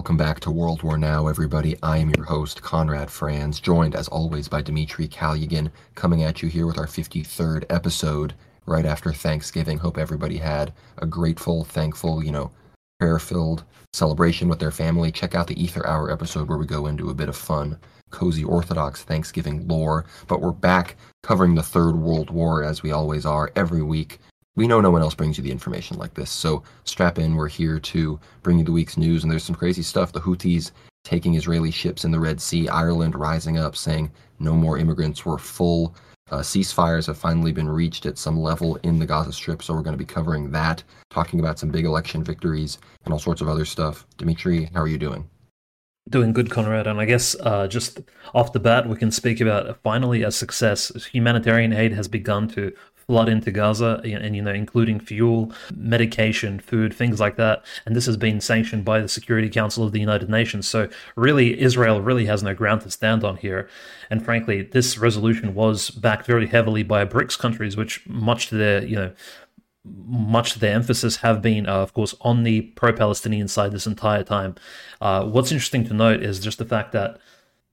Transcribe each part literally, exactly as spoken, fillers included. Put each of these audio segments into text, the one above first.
Welcome back to World War Now, everybody. I am your host, Conrad Franz, joined as always by Dmitriy Kalyugin, coming at you here with our fifty-third episode right after Thanksgiving. Hope everybody had a grateful, thankful, you know, prayer-filled celebration with their family. Check out the Ether Hour episode where we go into a bit of fun, cozy Orthodox Thanksgiving lore. But we're back covering the Third World War, as we always are, every week. We know no one else brings you the information like this, so strap in. We're here to bring you the week's news, and there's some crazy stuff. The Houthis taking Israeli ships in the Red Sea, Ireland rising up, saying no more immigrants, we're full. Uh, ceasefires have finally been reached at some level in the Gaza Strip, so we're going to be covering that, talking about some big election victories and all sorts of other stuff. Dmitry, how are you doing? Doing good, Conrad, and I guess uh, just off the bat, we can speak about finally a success. Humanitarian aid has begun to flood into Gaza, and you know, including fuel, medication, food, things like that. And this has been sanctioned by the Security Council of the United Nations. So really, Israel really has no ground to stand on here. And frankly, this resolution was backed very heavily by BRICS countries, which, much to their, you know, much of their emphasis have been, uh, of course, on the pro-Palestinian side this entire time. Uh, what's interesting to note is just the fact that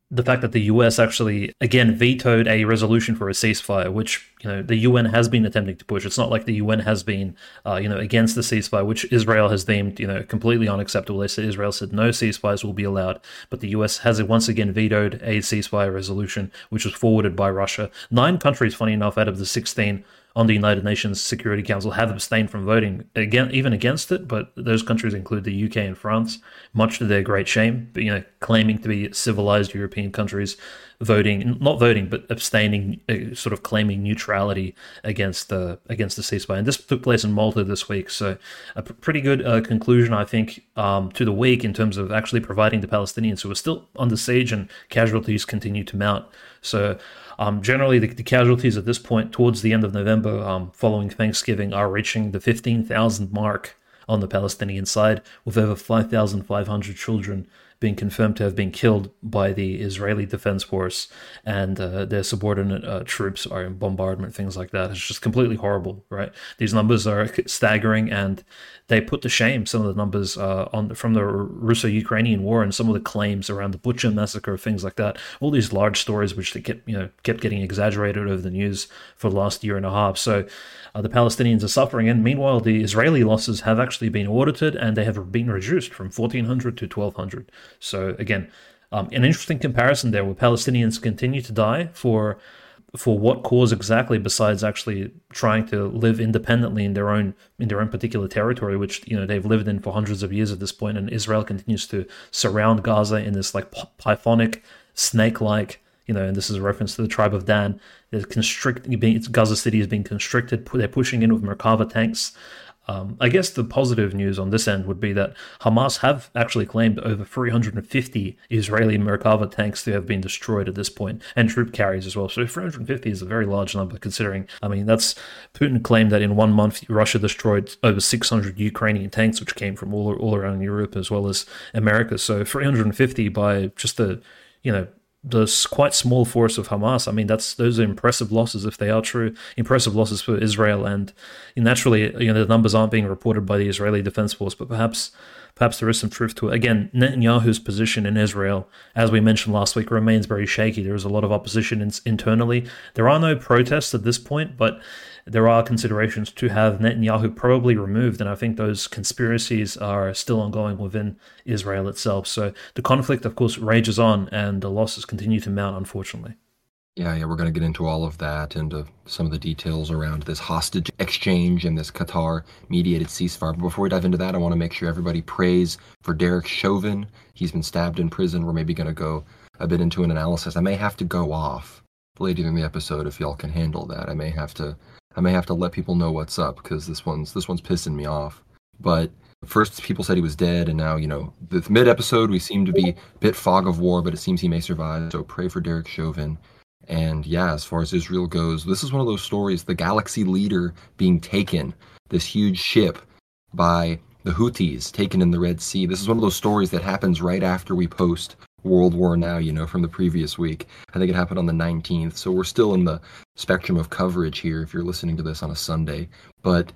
the fact that the U S actually, again, vetoed a resolution for a ceasefire, which, you know, the U N has been attempting to push. It's not like the U N has been, uh, you know, against the ceasefire, which Israel has deemed, you know, completely unacceptable. They said, Israel said no ceasefires will be allowed, but the U S has once again vetoed a ceasefire resolution, which was forwarded by Russia. Nine countries, funny enough, out of the sixteen on the United Nations Security Council have abstained from voting, again, even against it, but those countries include the U K and France, much to their great shame, but, you know, claiming to be civilized European countries, voting, not voting, but abstaining, uh, sort of claiming neutrality against the against the ceasefire. And this took place in Malta this week, so a p- pretty good uh, conclusion, I think, um, to the week in terms of actually providing the Palestinians who are still under siege, and casualties continue to mount. So um, generally, the, the casualties at this point, towards the end of November, um, following Thanksgiving, are reaching the fifteen thousand mark on the Palestinian side, with over five thousand five hundred children being confirmed to have been killed by the Israeli Defense Force, and uh, their subordinate uh, troops are in bombardment, things like that. It's just completely horrible, right? These numbers are staggering, and they put to shame some of the numbers uh, on from the Russo-Ukrainian War, and some of the claims around the Butcher massacre, things like that. All these large stories which they kept, you know, kept getting exaggerated over the news for the last year and a half. So uh, the Palestinians are suffering, and meanwhile, the Israeli losses have actually been audited, and they have been reduced from fourteen hundred to twelve hundred. So again, um, an interesting comparison there, where Palestinians continue to die for for what cause exactly, besides actually trying to live independently in their own in their own particular territory, which, you know, they've lived in for hundreds of years at this point, and Israel continues to surround Gaza in this like pythonic, snake-like, you know, and this is a reference to the tribe of Dan. They're constricting, being, it's, Gaza City is being constricted. They're pushing in with Merkava tanks. Um, I guess the positive news on this end would be that Hamas have actually claimed over three hundred fifty Israeli Merkava tanks to have been destroyed at this point, and troop carriers as well. So three hundred fifty is a very large number, considering, I mean, that's, Putin claimed that in one month Russia destroyed over six hundred Ukrainian tanks, which came from all, all around Europe as well as America. So three hundred fifty by just the, you know, the quite small force of Hamas. I mean, that's those are impressive losses if they are true. Impressive losses for Israel, and naturally, you know, the numbers aren't being reported by the Israeli Defense Force, but perhaps, perhaps there is some truth to it. Again, Netanyahu's position in Israel, as we mentioned last week, remains very shaky. There is a lot of opposition in, internally. There are no protests at this point, but there are considerations to have Netanyahu probably removed, and I think those conspiracies are still ongoing within Israel itself. So the conflict, of course, rages on, and the losses continue to mount, unfortunately. Yeah, yeah, we're going to get into all of that and uh, some of the details around this hostage exchange and this Qatar-mediated ceasefire. But before we dive into that, I want to make sure everybody prays for Derek Chauvin. He's been stabbed in prison. We're maybe going to go a bit into an analysis. I may have to go off later in the episode if y'all can handle that. I may have to I may have to let people know what's up, because this one's this one's pissing me off. But first, people said he was dead, and now, you know, the mid-episode, we seem to be a bit fog of war, but it seems he may survive. So pray for Derek Chauvin. And yeah, as far as Israel goes, this is one of those stories, the Galaxy Leader being taken, this huge ship by the Houthis taken in the Red Sea. This is one of those stories that happens right after we post World War Now, you know, from the previous week. I think it happened on the nineteenth, so we're still in the spectrum of coverage here if you're listening to this on a Sunday. But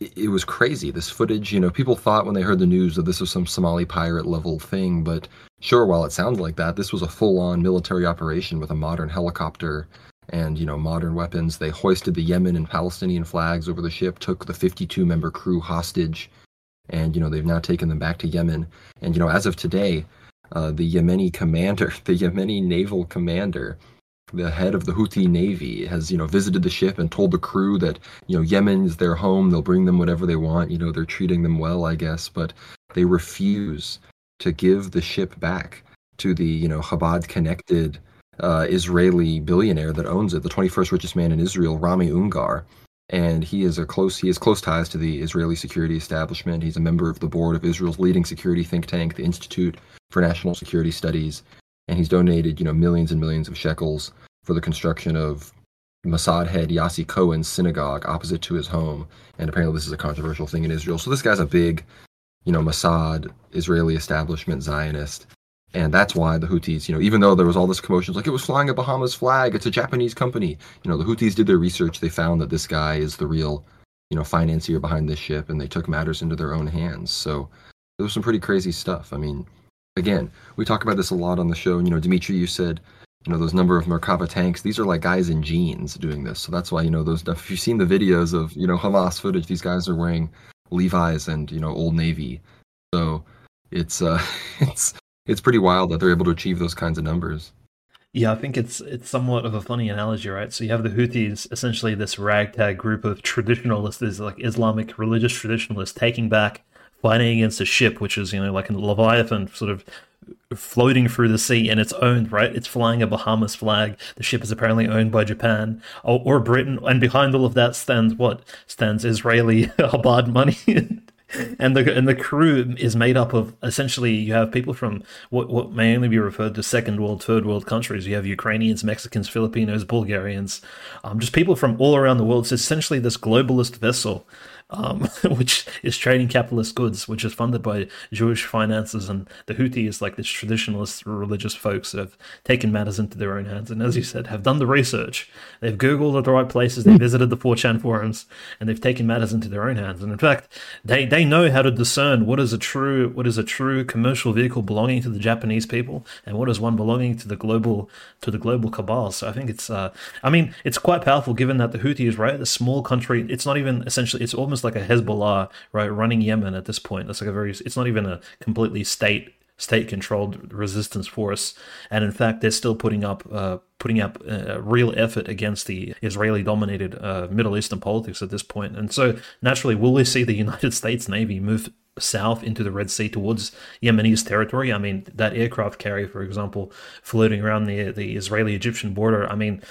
it was crazy, this footage. You know, people thought when they heard the news that this was some Somali pirate level thing, but sure, while it sounds like that, this was a full-on military operation with a modern helicopter and, you know, modern weapons. They hoisted the Yemen and Palestinian flags over the ship, took the fifty-two member crew hostage, and, you know, they've now taken them back to Yemen. And, you know, as of today, uh, the Yemeni commander, the Yemeni naval commander, the head of the Houthi Navy, has, you know, visited the ship and told the crew that, you know, Yemen is their home. They'll bring them whatever they want. You know, they're treating them well, I guess, but they refuse to give the ship back to the, you know, Chabad-connected uh, Israeli billionaire that owns it, the twenty-first richest man in Israel, Rami Ungar. And he is a close, he has close ties to the Israeli security establishment. He's a member of the board of Israel's leading security think tank, the Institute for National Security Studies. And he's donated, you know, millions and millions of shekels for the construction of Mossad head Yossi Cohen's synagogue opposite to his home. And apparently this is a controversial thing in Israel. So this guy's a big, you know, Mossad, Israeli establishment Zionist. And that's why the Houthis, you know, even though there was all this commotion, like, it was flying a Bahamas flag, it's a Japanese company. You know, the Houthis did their research. They found that this guy is the real, you know, financier behind this ship. And they took matters into their own hands. So there was some pretty crazy stuff. I mean, again, we talk about this a lot on the show. And, you know, Dmitry, you said, you know, those number of Merkava tanks, these are like guys in jeans doing this. So that's why, you know, those stuff. If you've seen the videos of, you know, Hamas footage, these guys are wearing Levi's and, you know, Old Navy. So it's uh, it's it's pretty wild that they're able to achieve those kinds of numbers. Yeah, I think it's it's somewhat of a funny analogy, right? So you have the Houthis, essentially this ragtag group of traditionalists, is like Islamic religious traditionalists, taking back, fighting against a ship, which is, you know, like a Leviathan sort of floating through the sea, and it's owned, right? It's flying a Bahamas flag. The ship is apparently owned by Japan or, or Britain, and behind all of that stands what? Stands Israeli Chabad money. And the and the crew is made up of, essentially, you have people from what, what may only be referred to second world, third world countries. You have Ukrainians, Mexicans, Filipinos, Bulgarians, um, just people from all around the world. It's essentially this globalist vessel, um, which is trading capitalist goods, which is funded by Jewish finances. And the Houthi is like this traditionalist religious folks that have taken matters into their own hands. And as you said, have done the research. They've Googled at the right places. They visited the four chan forums, and they've taken matters into their own hands. And in fact, they, they know how to discern what is a true what is a true commercial vehicle belonging to the Japanese people and what is one belonging to the global to the global cabal. So I think it's, uh, I mean, it's quite powerful, given that the Houthis, right, the small country, it's not even essentially, it's almost like a Hezbollah, right, running Yemen at this point. That's like a very, it's not even a completely state state controlled resistance force, and in fact they're still putting up uh, putting up a real effort against the Israeli dominated uh, Middle Eastern politics at this point. And so naturally, will we see the United States Navy move south into the Red Sea towards Yemeni's territory? I mean, that aircraft carrier, for example, floating around the the Israeli-Egyptian border, I mean,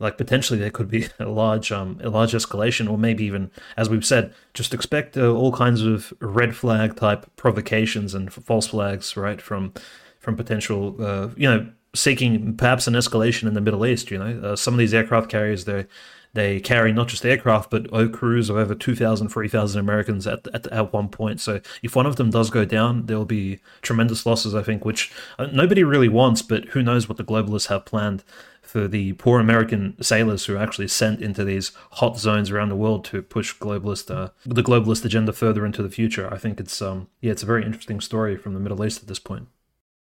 like, potentially there could be a large, um, a large escalation, or maybe even, as we've said, just expect uh, all kinds of red flag type provocations and false flags, right, from from potential, uh, you know, seeking perhaps an escalation in the Middle East. You know, uh, some of these aircraft carriers, they they carry not just aircraft but crews of over two thousand, three thousand Americans at, at at one point. So if one of them does go down, there will be tremendous losses, I think, which nobody really wants. But who knows what the globalists have planned for the poor American sailors who are actually sent into these hot zones around the world to push globalist uh, the globalist agenda further into the future. I think it's um yeah, it's a very interesting story from the Middle East at this point.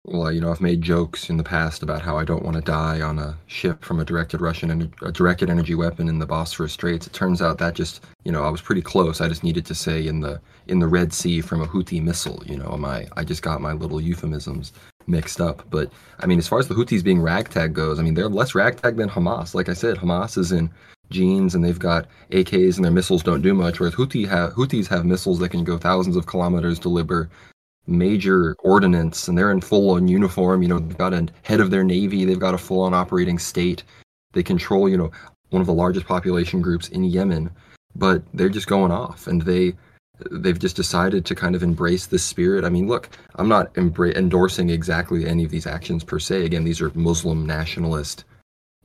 Well, you know, I've made jokes in the past about how I don't want to die on a ship from a directed Russian and a directed energy weapon in the Bosphorus Straits. It turns out that just, you know, I was pretty close. I just needed to say in the in the Red Sea from a Houthi missile. You know, my I just got my little euphemisms mixed up. But I mean, as far as the Houthis being ragtag goes, I mean, they're less ragtag than Hamas. Like I said, Hamas is in jeans and they've got A Ks and their missiles don't do much, whereas Houthi have, Houthis have missiles that can go thousands of kilometers, deliver major ordnance, and they're in full-on uniform. You know, they've got a head of their navy, they've got a full-on operating state. They control, you know, one of the largest population groups in Yemen, but they're just going off, and they... They've just decided to kind of embrace this spirit. I mean, look, I'm not embra- endorsing exactly any of these actions per se. Again, these are Muslim nationalist,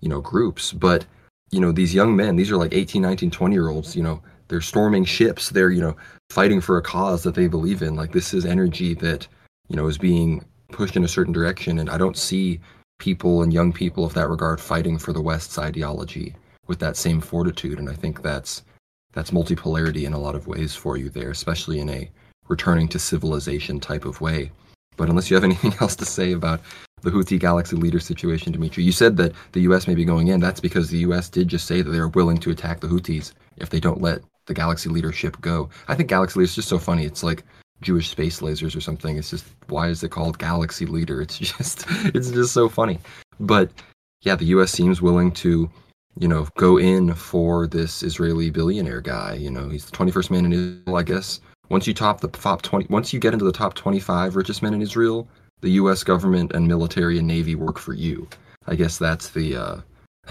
you know, groups. But, you know, these young men, these are like eighteen, nineteen, twenty-year-olds, you know, they're storming ships. They're, you know, fighting for a cause that they believe in. Like, this is energy that, you know, is being pushed in a certain direction. And I don't see people and young people of that regard fighting for the West's ideology with that same fortitude. And I think that's that's multipolarity in a lot of ways for you there, especially in a returning to civilization type of way. But unless you have anything else to say about the Houthi Galaxy Leader situation, Dmitry, you said that the U S may be going in. That's because the U S did just say that they're willing to attack the Houthis if they don't let the Galaxy leadership go. I think Galaxy Leader is just so funny. It's like Jewish space lasers or something. It's just, why is it called Galaxy Leader? It's just, it's just so funny. But yeah, the U S seems willing to, you know, go in for this Israeli billionaire guy. You know, he's the twenty-first man in Israel, I guess. Once you top the top twenty, once you get into the top twenty-five richest men in Israel, the U S government and military and navy work for you. I guess that's the, uh,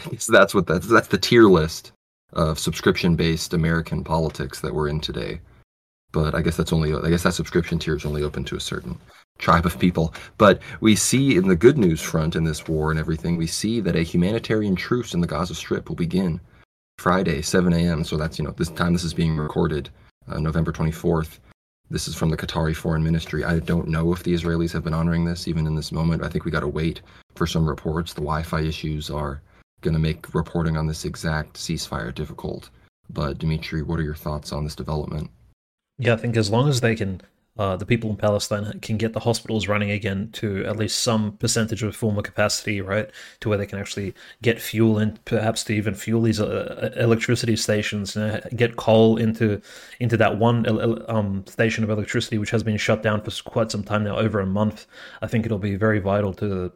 I guess that's what that's that's the tier list of subscription-based American politics that we're in today. But I guess that's only, I guess that subscription tier is only open to a certain tribe of people. But we see in the good news front in this war and everything, we see that a humanitarian truce in the Gaza Strip will begin Friday, seven a.m. So that's, you know, this time this is being recorded, uh, November twenty-fourth. This is from the Qatari Foreign Ministry. I don't know if the Israelis have been honoring this even in this moment. I think we got to wait for some reports. The Wi-Fi issues are going to make reporting on this exact ceasefire difficult. But Dmitry, what are your thoughts on this development? Yeah, I think as long as they can, uh, the people in Palestine can get the hospitals running again to at least some percentage of former capacity, right, to where they can actually get fuel and perhaps to even fuel these uh, electricity stations, you know, get coal into into that one um, station of electricity which has been shut down for quite some time now, over a month. I think it'll be very vital to the,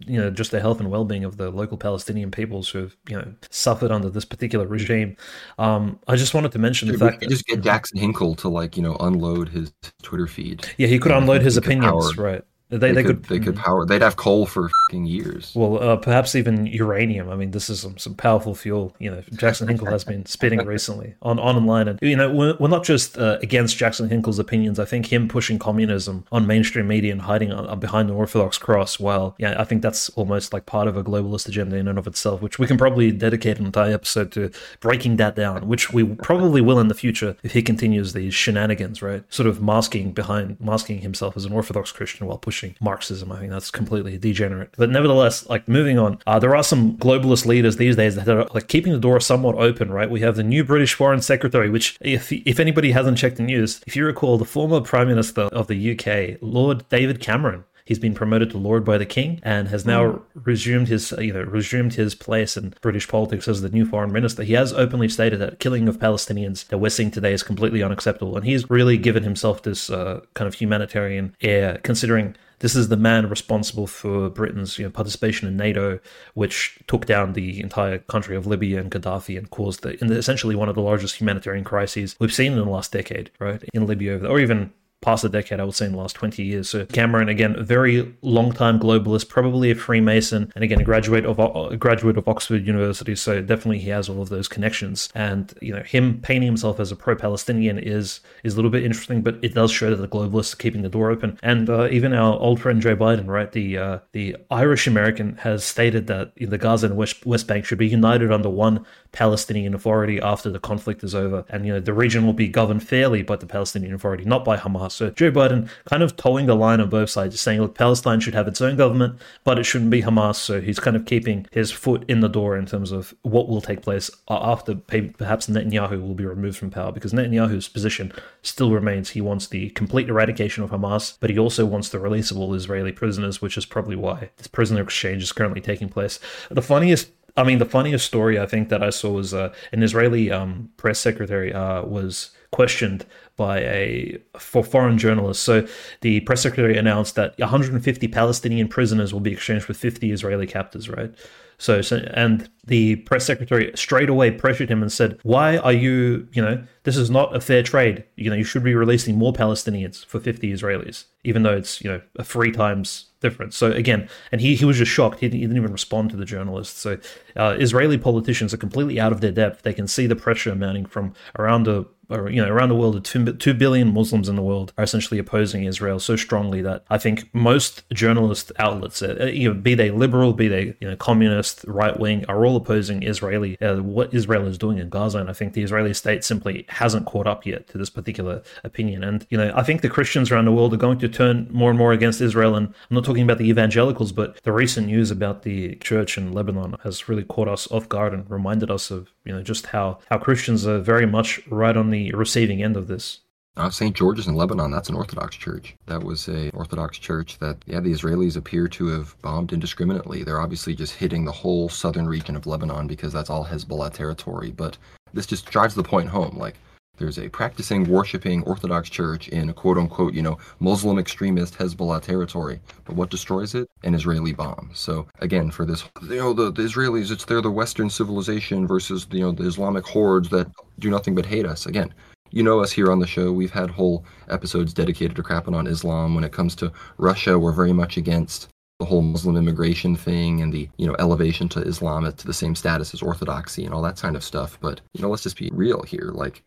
you know, just the health and well-being of the local Palestinian peoples who've, you know, suffered under this particular regime. Um, I just wanted to mention Dude, the fact that... just get Jackson Hinkle to, like, you know, unload his Twitter feed. Yeah, he could unload his opinions, power. Right. They, they, they could, could... They could power... They'd have coal for f***ing years. Well, uh, perhaps even uranium. I mean, this is some, some powerful fuel. You know, Jackson Hinkle has been spitting recently on, on online. And, you know, we're, we're not just uh, against Jackson Hinkle's opinions. I think him pushing communism on mainstream media and hiding uh, behind the Orthodox cross, well, yeah, I think that's almost like part of a globalist agenda in and of itself, which we can probably dedicate an entire episode to breaking that down, which we probably will in the future if he continues these shenanigans, right? Sort of masking behind, masking himself as an Orthodox Christian while pushing Marxism. I think that's completely degenerate. But nevertheless, like, moving on, uh, there are some globalist leaders these days that are like keeping the door somewhat open, right? We have the new British Foreign Secretary, which if if anybody hasn't checked the news, if you recall, the former Prime Minister of the U K, Lord David Cameron, he's been promoted to Lord by the King and has now resumed his, you know, resumed his place in British politics as the new foreign minister. He has openly stated that killing of Palestinians that we're seeing today is completely unacceptable, and he's really given himself this uh, kind of humanitarian air, considering this is the man responsible for Britain's, you know, participation in NATO, which took down the entire country of Libya and Gaddafi and caused the, and essentially one of the largest humanitarian crises we've seen in the last decade, right, in Libya, or even past the decade, I would say, in the last twenty years. So Cameron, again, a very long-time globalist, probably a Freemason, and again, a graduate of a graduate of Oxford University, so definitely he has all of those connections. And, you know, him painting himself as a pro-Palestinian is is a little bit interesting, but it does show that the globalists are keeping the door open. And uh, even our old friend Joe Biden, right, the uh, the Irish-American, has stated that the Gaza and West, West Bank should be united under one Palestinian Authority after the conflict is over. And, you know, the region will be governed fairly by the Palestinian Authority, not by Hamas. So Joe Biden kind of towing the line on both sides, saying, look, Palestine should have its own government, but it shouldn't be Hamas. So he's kind of keeping his foot in the door in terms of what will take place after perhaps Netanyahu will be removed from power, because Netanyahu's position still remains. He wants the complete eradication of Hamas, but he also wants the release of all Israeli prisoners, which is probably why this prisoner exchange is currently taking place. The funniest I mean, the funniest story I think that I saw was uh, an Israeli um, press secretary uh, was questioned by a for foreign journalist. So the press secretary announced that one hundred fifty Palestinian prisoners will be exchanged with fifty Israeli captors, right? So, so and the press secretary straight away pressured him and said, why are you, you know, this is not a fair trade. You know, you should be releasing more Palestinians for fifty Israelis, even though it's, you know, a three times difference. So again, and he, he was just shocked. He didn't, he didn't even respond to the journalist. So uh, Israeli politicians are completely out of their depth. They can see the pressure mounting from around the, or, you know, around the world. Two billion Muslims in the world are essentially opposing Israel so strongly that I think most journalist outlets, uh, you know, be they liberal, be they, you know, communist, right wing, are all opposing Israeli uh, what Israel is doing in Gaza. And I think the Israeli state simply hasn't caught up yet to this particular opinion. And, you know, I think the Christians around the world are going to turn more and more against Israel. And I'm not talking about the evangelicals, but the recent news about the church in Lebanon has really caught us off guard and reminded us of you know, just how, how Christians are very much right on the receiving end of this. Uh, Saint George's in Lebanon, that's an Orthodox church. That was an Orthodox church that, yeah, the Israelis appear to have bombed indiscriminately. They're obviously just hitting the whole southern region of Lebanon because that's all Hezbollah territory. But this just drives the point home. Like, there's a practicing, worshiping Orthodox church in a quote-unquote, you know, Muslim extremist Hezbollah territory. But what destroys it? An Israeli bomb. So, again, for this, you know, the, the Israelis, it's they're the Western civilization versus, you know, the Islamic hordes that do nothing but hate us. Again, you know us here on the show, we've had whole episodes dedicated to crapping on Islam. When it comes to Russia, we're very much against the whole Muslim immigration thing and the, you know, elevation to Islam to the same status as orthodoxy and all that kind of stuff. But, you know, let's just be real here. Like,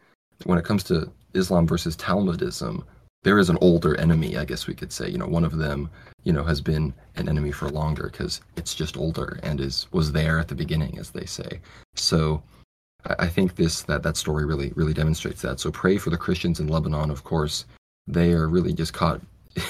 when it comes to Islam versus Talmudism, there is an older enemy, I guess we could say. You know, one of them, you know, has been an enemy for longer because it's just older and is was there at the beginning, as they say. So I think this that, that story really, really demonstrates that. So pray for the Christians in Lebanon, of course. They are really just caught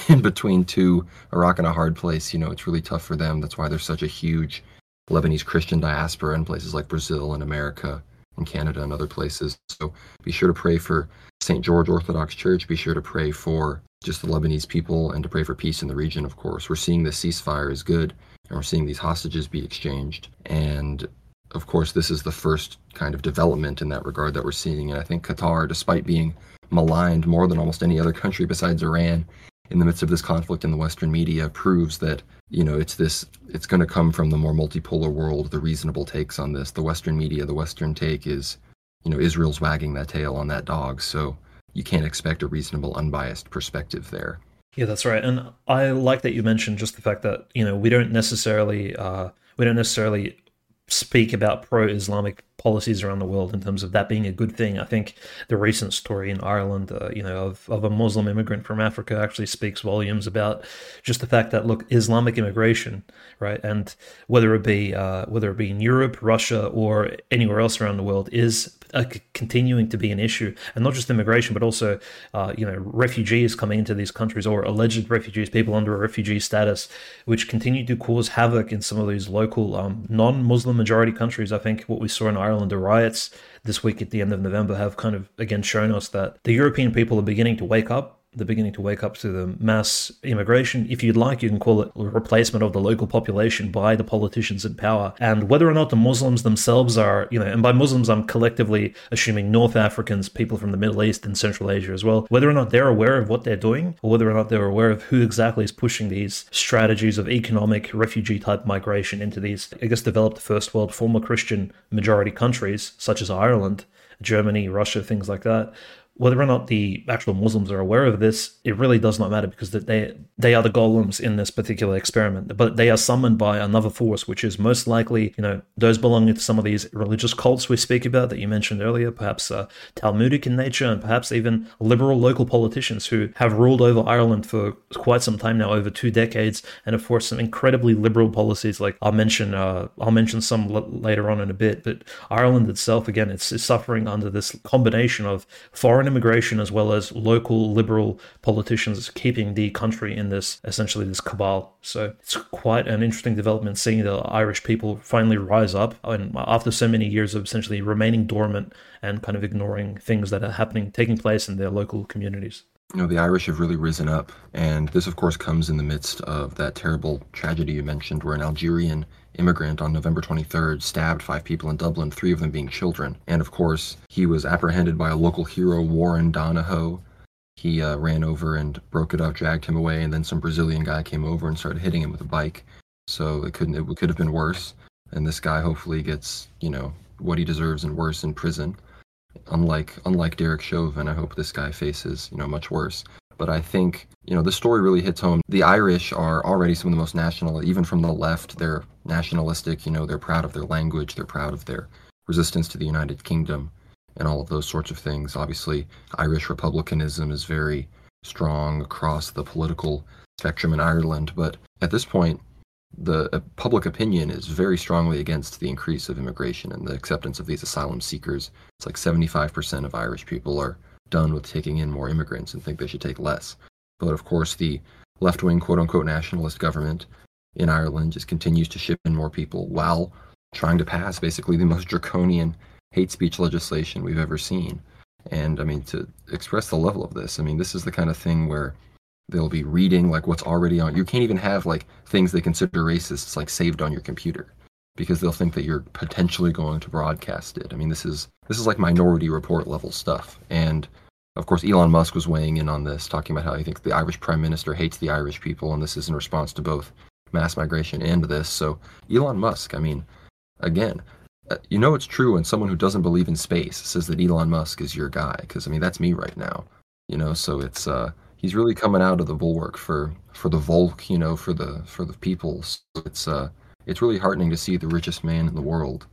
in between two, a rock and a hard place. You know, it's really tough for them. That's why there's such a huge Lebanese Christian diaspora in places like Brazil and America and Canada and other places. So be sure to pray for Saint George Orthodox Church. Be sure to pray for just the Lebanese people and to pray for peace in the region, of course. We're seeing the ceasefire is good, and we're seeing these hostages be exchanged. And of course, this is the first kind of development in that regard that we're seeing. And I think Qatar, despite being maligned more than almost any other country besides Iran in the midst of this conflict in the Western media, proves that, you know, it's this, it's going to come from the more multipolar world, the reasonable takes on this. The Western media, the Western take is, you know, Israel's wagging that tail on that dog. So you can't expect a reasonable, unbiased perspective there. Yeah, that's right. And I like that you mentioned just the fact that, you know, we don't necessarily, uh, we don't necessarily... speak about pro-Islamic policies around the world in terms of that being a good thing. I think the recent story in Ireland, uh, you know, of, of a Muslim immigrant from Africa actually speaks volumes about just the fact that, look, Islamic immigration, right, and whether it be uh, whether it be in Europe, Russia, or anywhere else around the world, is uh, continuing to be an issue, and not just immigration, but also, uh, you know, refugees coming into these countries, or alleged refugees, people under a refugee status, which continue to cause havoc in some of these local um, non-Muslim majority countries. I think what we saw in Ireland. Ireland, the riots this week at the end of November have kind of again shown us that the European people are beginning to wake up. They're beginning to wake up to the mass immigration. If you'd like, you can call it replacement of the local population by the politicians in power. And whether or not the Muslims themselves are, you know, and by Muslims, I'm collectively assuming North Africans, people from the Middle East and Central Asia as well, whether or not they're aware of what they're doing, or whether or not they're aware of who exactly is pushing these strategies of economic refugee type migration into these, I guess, developed first world, former Christian majority countries, such as Ireland, Germany, Russia, things like that. Whether or not the actual Muslims are aware of this, it really does not matter, because they they are the golems in this particular experiment. But they are summoned by another force, which is most likely, you know, those belonging to some of these religious cults we speak about that you mentioned earlier, perhaps uh, Talmudic in nature, and perhaps even liberal local politicians who have ruled over Ireland for quite some time now, over two decades, and have forced some incredibly liberal policies. Like I'll mention, uh, I'll mention some l- later on in a bit. But Ireland itself, again, it's, it's suffering under this combination of foreign immigration as well as local liberal politicians keeping the country in this, essentially this cabal. So it's quite an interesting development, seeing the Irish people finally rise up, and after so many years of essentially remaining dormant and kind of ignoring things that are happening, taking place in their local communities. You know, the Irish have really risen up, and this of course comes in the midst of that terrible tragedy you mentioned, where an Algerian immigrant on November twenty-third stabbed five people in Dublin, three of them being children. And of course, he was apprehended by a local hero, Warren Donahoe. He uh, ran over and broke it up, dragged him away, and then some Brazilian guy came over and started hitting him with a bike. So it couldn't, it could have been worse. And this guy hopefully gets, you know, what he deserves and worse in prison. Unlike, unlike Derek Chauvin, I hope this guy faces, you know, much worse. But I think, you know, this story really hits home. The Irish are already some of the most national, even from the left. They're nationalistic, you know, they're proud of their language, they're proud of their resistance to the United Kingdom and all of those sorts of things. Obviously, Irish republicanism is very strong across the political spectrum in Ireland. But at this point, the public opinion is very strongly against the increase of immigration and the acceptance of these asylum seekers. It's like seventy-five percent of Irish people are done with taking in more immigrants and think they should take less. But of course, the left-wing, quote-unquote, nationalist government in Ireland just continues to ship in more people while trying to pass basically the most draconian hate speech legislation we've ever seen. And I mean, to express the level of this, I mean, this is the kind of thing where they'll be reading like what's already on. You can't even have like things they consider racists like saved on your computer, because they'll think that you're potentially going to broadcast it. I mean, this is this is like Minority Report level stuff. And of course, Elon Musk was weighing in on this, talking about how he thinks the Irish prime minister hates the Irish people, and this is in response to both mass migration and this. So Elon Musk, I mean, again, you know it's true when someone who doesn't believe in space says that Elon Musk is your guy, because I mean that's me right now, you know. So it's uh, he's really coming out of the bulwark for, for the Volk, you know, for the for the people. So it's uh, it's really heartening to see the richest man in the world,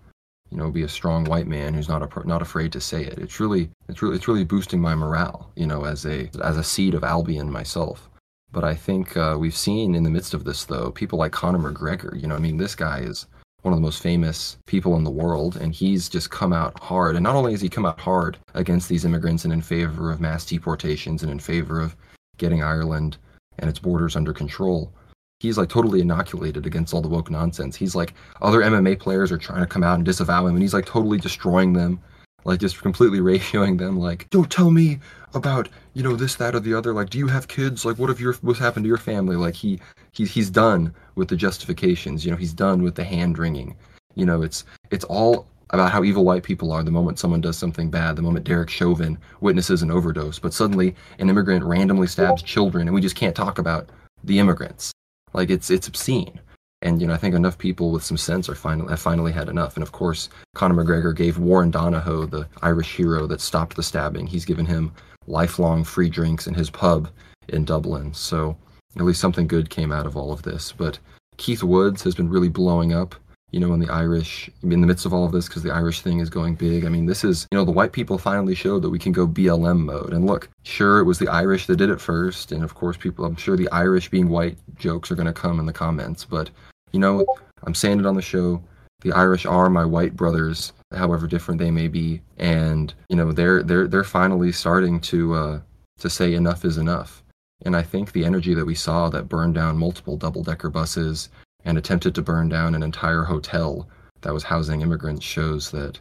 you know, be a strong white man who's not a, not afraid to say it. It's really it's really it's really boosting my morale, you know, as a as a seed of Albion myself. But I think uh, we've seen in the midst of this though people like Conor McGregor, you know, I mean this guy is one of the most famous people in the world, and he's just come out hard. And not only has he come out hard against these immigrants and in favor of mass deportations and in favor of getting Ireland and its borders under control, he's like totally inoculated against all the woke nonsense. He's like, other M M A players are trying to come out and disavow him, and he's like totally destroying them, like just completely ratioing them, like, don't tell me about, you know, this, that, or the other. Like, do you have kids? Like, what if your what's happened to your family? Like, he, he he's done with the justifications. You know, he's done with the hand wringing. You know, it's it's all about how evil white people are. The moment someone does something bad, the moment Derek Chauvin witnesses an overdose, but suddenly an immigrant randomly stabs children, and we just can't talk about the immigrants. Like, it's it's obscene. And, you know, I think enough people with some sense are finally have finally had enough. And, of course, Conor McGregor gave Warren Donahoe, the Irish hero that stopped the stabbing, he's given him lifelong free drinks in his pub in Dublin. So at least something good came out of all of this. But Keith Woods has been really blowing up, you know, in the Irish, in the midst of all of this, because the Irish thing is going big. I mean, this is, you know, the white people finally showed that we can go B L M mode. And look, sure, it was the Irish that did it first. And, of course, people, I'm sure the Irish being white jokes are going to come in the comments. But, you know, I'm saying it on the show. The Irish are my white brothers, however different they may be, and you know they're they're they're finally starting to uh, to say enough is enough. And I think the energy that we saw that burned down multiple double-decker buses and attempted to burn down an entire hotel that was housing immigrants shows that,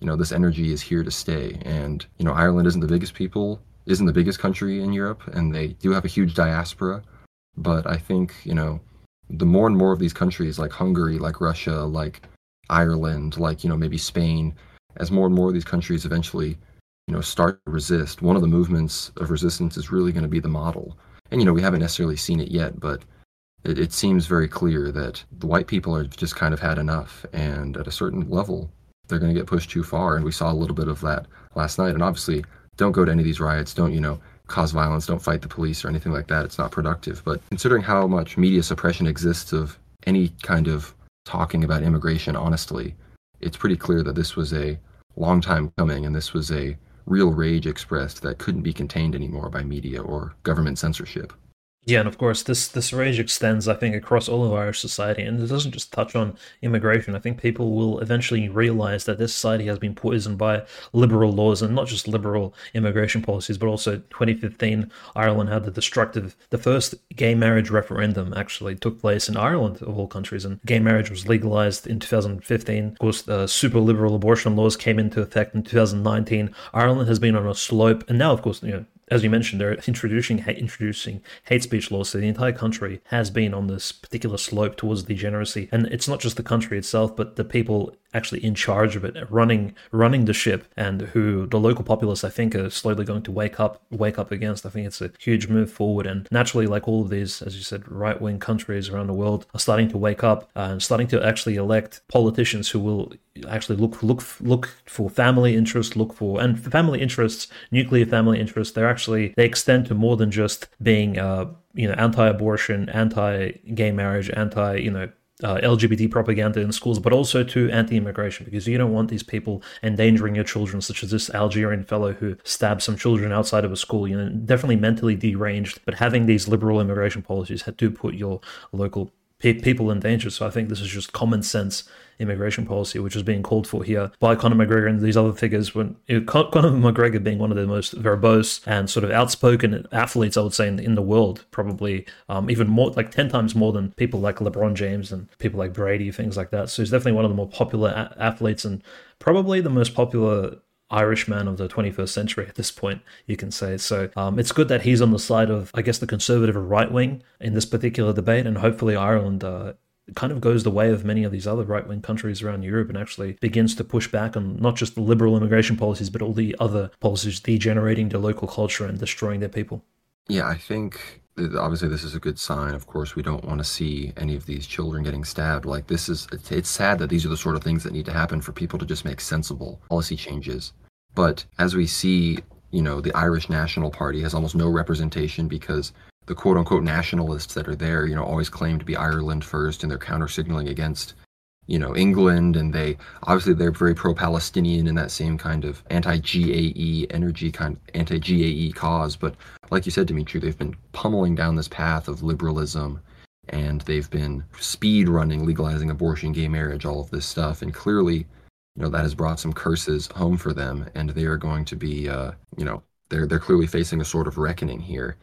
you know, this energy is here to stay. And you know, Ireland isn't the biggest people, isn't the biggest country in Europe, and they do have a huge diaspora, but I think, you know, the more and more of these countries like Hungary, like Russia, like Ireland, like, you know, maybe Spain, as more and more of these countries eventually, you know, start to resist, one of the movements of resistance is really going to be the model. And, you know, we haven't necessarily seen it yet, but it, it seems very clear that the white people have just kind of had enough. And at a certain level, they're going to get pushed too far. And we saw a little bit of that last night. And obviously, don't go to any of these riots. Don't, you know, cause violence. Don't fight the police or anything like that. It's not productive. But considering how much media suppression exists of any kind of talking about immigration honestly, it's pretty clear that this was a long time coming, and this was a real rage expressed that couldn't be contained anymore by media or government censorship. Yeah, and of course, this, this rage extends, I think, across all of Irish society, and it doesn't just touch on immigration. I think people will eventually realize that this society has been poisoned by liberal laws, and not just liberal immigration policies, but also twenty fifteen, Ireland had the destructive, the first gay marriage referendum actually took place in Ireland, of all countries, and gay marriage was legalized in two thousand fifteen. Of course, the super liberal abortion laws came into effect in two thousand nineteen. Ireland has been on a slope, and now, of course, you know, as you mentioned, they're introducing hate, introducing hate speech laws, so the entire country has been on this particular slope towards degeneracy. And it's not just the country itself, but the people actually in charge of it, running running the ship, and who the local populace, I think, are slowly going to wake up wake up against. I think it's a huge move forward. And naturally, like all of these, as you said, right-wing countries around the world are starting to wake up and starting to actually elect politicians who will actually look look look for family interests, look for, and family interests, nuclear family interests, they're actually, they extend to more than just being, uh, you know, anti-abortion, anti-gay marriage, anti, you know, Uh, L G B T propaganda in schools, but also to anti-immigration, because you don't want these people endangering your children, such as this Algerian fellow who stabbed some children outside of a school. You know, definitely mentally deranged, but having these liberal immigration policies had to put your local people in danger. So I think this is just common sense immigration policy, which is being called for here by Conor McGregor and these other figures. When you know, Conor McGregor being one of the most verbose and sort of outspoken athletes, I would say, in, in the world, probably um, even more, like ten times more than people like LeBron James and people like Brady, things like that. So he's definitely one of the more popular a- athletes and probably the most popular Irishman of the twenty-first century at this point, you can say. So um, it's good that he's on the side of, I guess, the conservative right wing in this particular debate, and hopefully Ireland uh, kind of goes the way of many of these other right wing countries around Europe and actually begins to push back on not just the liberal immigration policies, but all the other policies degenerating their local culture and destroying their people. Yeah, I think obviously this is a good sign. Of course, we don't want to see any of these children getting stabbed. Like this is, it's sad that these are the sort of things that need to happen for people to just make sensible policy changes. But as we see, you know, the Irish National Party has almost no representation because the quote unquote nationalists that are there, you know, always claim to be Ireland first, and they're counter signaling against, you know, England. And they obviously they're very pro-Palestinian in that same kind of anti-G A E energy, kind of anti-G A E cause. But like you said, Dmitry, they've been pummeling down this path of liberalism, and they've been speed running, legalizing abortion, gay marriage, all of this stuff. And clearly, you know, that has brought some curses home for them, and they are going to be, uh, you know, they're they're clearly facing a sort of reckoning here.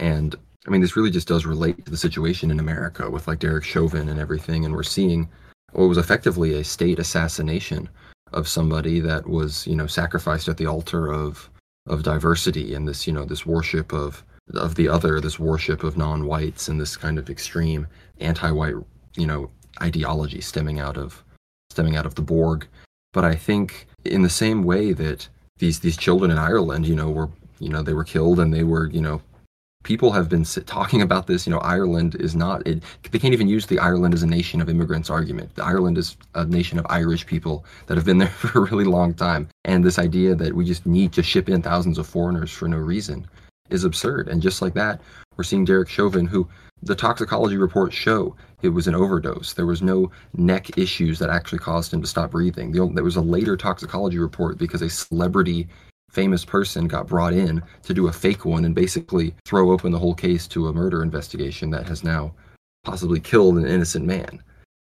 And I mean, this really just does relate to the situation in America with like Derek Chauvin and everything. And we're seeing what was effectively a state assassination of somebody that was, you know, sacrificed at the altar of of diversity and this, you know, this worship of of the other, this worship of non-whites, and this kind of extreme anti-white, you know, ideology stemming out of stemming out of the Borg. But I think in the same way that these these children in Ireland, you know, were, you know, they were killed, and they were, you know, people have been talking about this. You know, Ireland is not, it, they can't even use the Ireland as a nation of immigrants argument. Ireland is a nation of Irish people that have been there for a really long time. And this idea that we just need to ship in thousands of foreigners for no reason is absurd. And just like that, we're seeing Derek Chauvin, who the toxicology reports show it was an overdose. There was no neck issues that actually caused him to stop breathing. The only, there was a later toxicology report because a celebrity, famous person got brought in to do a fake one and basically throw open the whole case to a murder investigation that has now possibly killed an innocent man.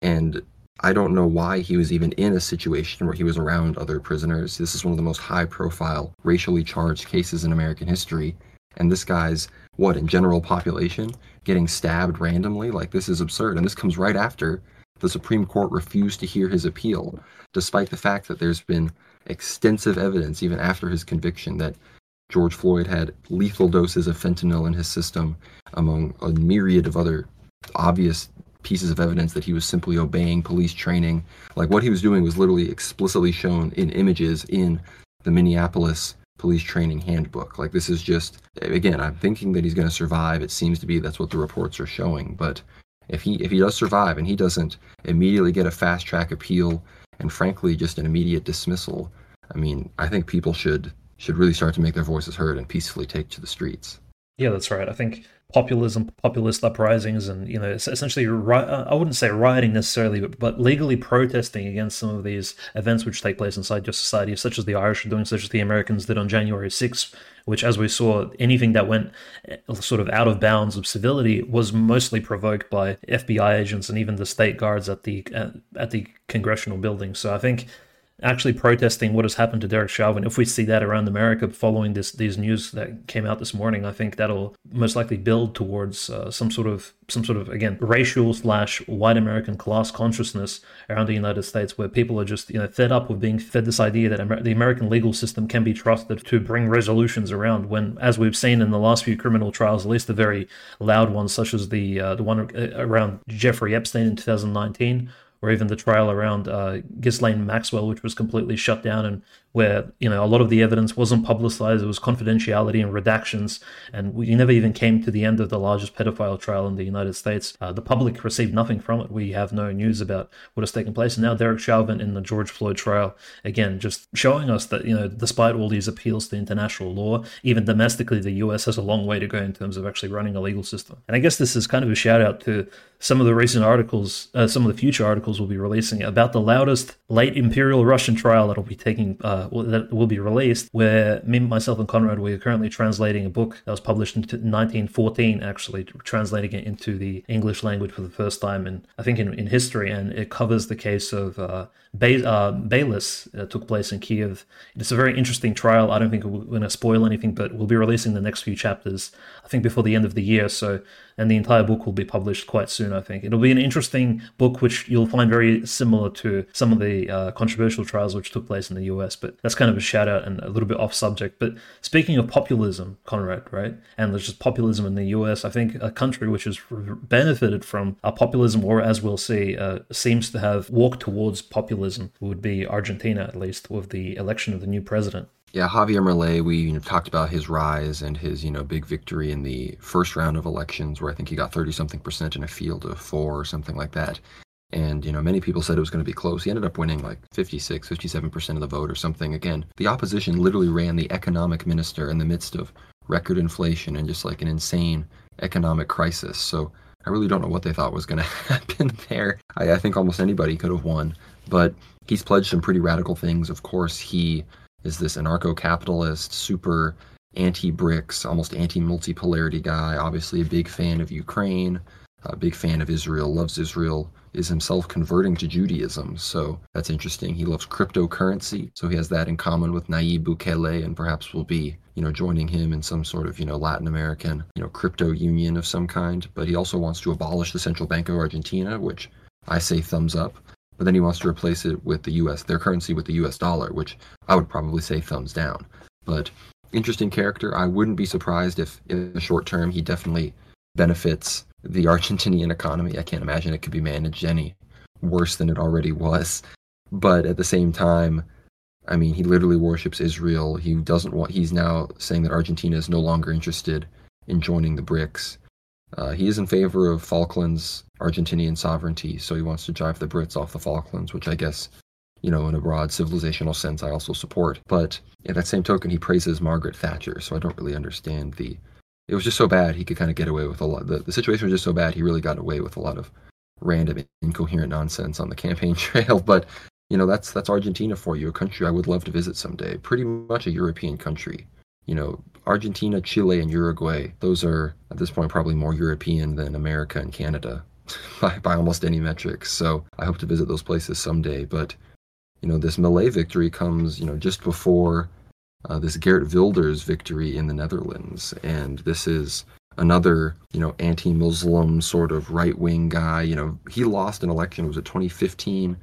And I don't know why he was even in a situation where he was around other prisoners. This is one of the most high-profile, racially charged cases in American history. And this guy's, what, in general population, getting stabbed randomly? Like, this is absurd. And this comes right after the Supreme Court refused to hear his appeal, despite the fact that there's been extensive evidence, even after his conviction, that George Floyd had lethal doses of fentanyl in his system, among a myriad of other obvious pieces of evidence that he was simply obeying police training. Like, what he was doing was literally explicitly shown in images in the Minneapolis police training handbook. Like, this is just, again, I'm thinking that he's going to survive. It seems to be that's what the reports are showing. But if he if he does survive and he doesn't immediately get a fast track appeal and frankly just an immediate dismissal, I mean, I think people should should really start to make their voices heard and peacefully take to the streets. Yeah, that's right. I think populism, populist uprisings, and, you know, essentially, I wouldn't say rioting necessarily, but, but legally protesting against some of these events which take place inside your society, such as the Irish are doing, such as the Americans did on January sixth, which, as we saw, anything that went sort of out of bounds of civility was mostly provoked by F B I agents and even the state guards at the at, at the congressional building. So I think actually protesting what has happened to Derek Chauvin, if we see that around America following this these news that came out this morning, I think that'll most likely build towards uh, some sort of some sort of again racial slash white American class consciousness around the United States, where people are just, you know, fed up with being fed this idea that Amer- the American legal system can be trusted to bring resolutions around, when, as we've seen in the last few criminal trials, at least the very loud ones, such as the uh, the one around Jeffrey Epstein in two thousand nineteen. Or even the trial around uh, Ghislaine Maxwell, which was completely shut down, and where, you know, a lot of the evidence wasn't publicized. It was confidentiality and redactions, and we never even came to the end of the largest pedophile trial in the United States. Uh, the public received nothing from it. We have no news about what has taken place. And now Derek Chauvin in the George Floyd trial, again, just showing us that, you know, despite all these appeals to international law, even domestically, the U S has a long way to go in terms of actually running a legal system. And I guess this is kind of a shout out to some of the recent articles, uh, some of the future articles we'll be releasing about the loudest late imperial Russian trial that'll be taking uh, uh, that will be released, where me, myself and Conrad, we are currently translating a book that was published in nineteen fourteen, actually, translating it into the English language for the first time, in, I think, in, in history. And it covers the case of uh, Be- uh, Beilis that took place in Kyiv. It's a very interesting trial. I don't think we're going to spoil anything, but we'll be releasing the next few chapters, I think, before the end of the year. So, and the entire book will be published quite soon, I think. It'll be an interesting book, which you'll find very similar to some of the uh, controversial trials which took place in the U S, but that's kind of a shout out and a little bit off subject. But speaking of populism, Conrad, right? And there's just populism in the U S. I think a country which has benefited from our populism, or as we'll see, uh, seems to have walked towards populism, would be Argentina, at least, with the election of the new president. Yeah, Javier Milei, we you know, talked about his rise and his, you know, big victory in the first round of elections, where I think he got thirty something percent in a field of four or something like that. And, you know, many people said it was going to be close. He ended up winning like fifty-six, fifty-seven percent of the vote or something. Again, the opposition literally ran the economic minister in the midst of record inflation and just like an insane economic crisis. So I really don't know what they thought was going to happen there. I, I think almost anybody could have won, but he's pledged some pretty radical things. Of course, he is this anarcho-capitalist, super anti-BRICS, almost anti-multipolarity guy, obviously a big fan of Ukraine, a big fan of Israel, loves Israel, is himself converting to Judaism, so that's interesting. He loves cryptocurrency, so he has that in common with Nayib Bukele, and perhaps will be, you know, joining him in some sort of, you know, Latin American, you know, crypto union of some kind. But he also wants to abolish the Central Bank of Argentina, which I say thumbs up. But then he wants to replace it with the U S, their currency with the U S dollar, which I would probably say thumbs down. But interesting character. I wouldn't be surprised if in the short term he definitely benefits the Argentinian economy. I can't imagine it could be managed any worse than it already was. But at the same time, I mean, he literally worships Israel. He doesn't want, he's now saying that Argentina is no longer interested in joining the BRICS. Uh, he is in favor of Falklands, Argentinian sovereignty, so he wants to drive the Brits off the Falklands, which I guess, you know, in a broad civilizational sense, I also support. But in that same token, he praises Margaret Thatcher, so I don't really understand the... It was just so bad he could kind of get away with a lot. The, the situation was just so bad he really got away with a lot of random, incoherent nonsense on the campaign trail. But, you know, that's that's Argentina for you, a country I would love to visit someday. Pretty much a European country. You know, Argentina, Chile, and Uruguay, those are, at this point, probably more European than America and Canada by, by almost any metrics. So I hope to visit those places someday. But, you know, this Milei victory comes, you know, just before uh, this Geert Wilders victory in the Netherlands. And this is another, you know, anti-Muslim sort of right-wing guy. You know, he lost an election. Was it twenty fifteen?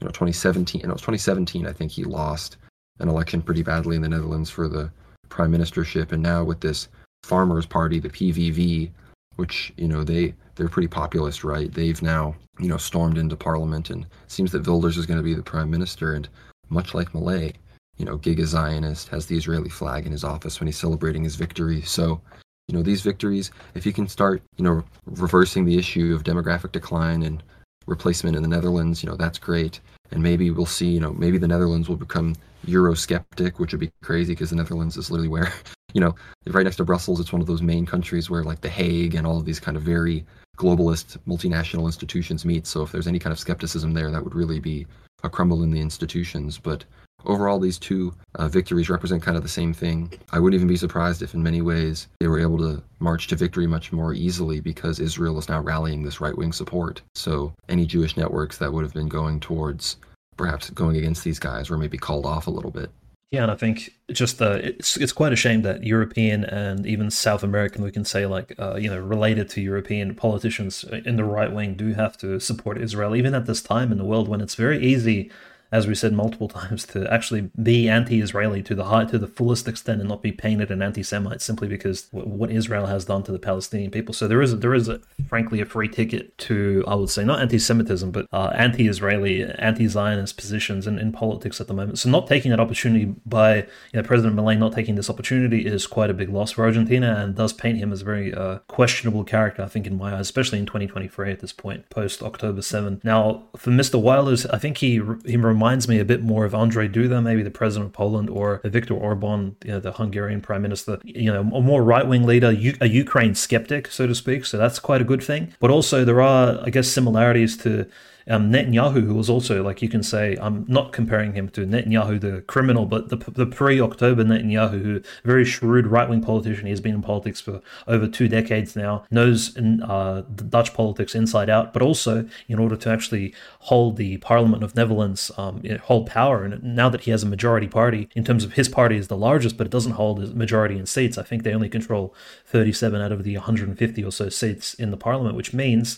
You know, twenty seventeen? No, it was twenty seventeen, I think he lost an election pretty badly in the Netherlands for the prime ministership, and now with this farmers party, the P V V, which, you know, they they're pretty populist, right? They've now, you know, stormed into parliament, and it seems that Wilders is going to be the prime minister. And much like Milei, you know, Giga Zionist, has the Israeli flag in his office when he's celebrating his victory. So, you know, these victories, if you can start, you know, reversing the issue of demographic decline and replacement in the Netherlands, you know, that's great. And maybe we'll see, you know, maybe the Netherlands will become Eurosceptic, which would be crazy because the Netherlands is literally where, you know, right next to Brussels. It's one of those main countries where like The Hague and all of these kind of very globalist multinational institutions meet. So if there's any kind of skepticism there, that would really be a crumble in the institutions. But overall, these two uh, victories represent kind of the same thing. I wouldn't even be surprised if in many ways they were able to march to victory much more easily because Israel is now rallying this right-wing support. So any Jewish networks that would have been going towards perhaps going against these guys were maybe called off a little bit. Yeah, and I think just uh, it's it's quite a shame that European and even South American, we can say, like, uh, you know, related to European politicians in the right wing do have to support Israel, even at this time in the world when it's very easy, as we said multiple times, to actually be anti-Israeli to the high, to the fullest extent and not be painted an anti-Semite simply because what Israel has done to the Palestinian people. So there is, there is a, frankly, a free ticket to, I would say, not anti-Semitism, but uh, anti-Israeli, anti-Zionist positions in, in politics at the moment. So not taking that opportunity by, you know, President Milei not taking this opportunity is quite a big loss for Argentina and does paint him as a very uh, questionable character, I think, in my eyes, especially in twenty twenty-three at this point, post October seventh. Now, for Mister Wilders, I think he, he reminds reminds me a bit more of Andrzej Duda, maybe the president of Poland, or Viktor Orban, you know, the Hungarian prime minister, you know, a more right-wing leader, a Ukraine skeptic, so to speak. So that's quite a good thing. But also there are, I guess, similarities to Um, Netanyahu, who was also, like, you can say, I'm not comparing him to Netanyahu the criminal, but the the pre-October Netanyahu, who, very shrewd right-wing politician, he's been in politics for over two decades now, knows in, uh, Dutch politics inside out, but also in order to actually hold the Parliament of Netherlands, um, hold power, and now that he has a majority party, in terms of his party is the largest, but it doesn't hold a majority in seats. I think they only control thirty-seven out of the one hundred fifty or so seats in the Parliament, which means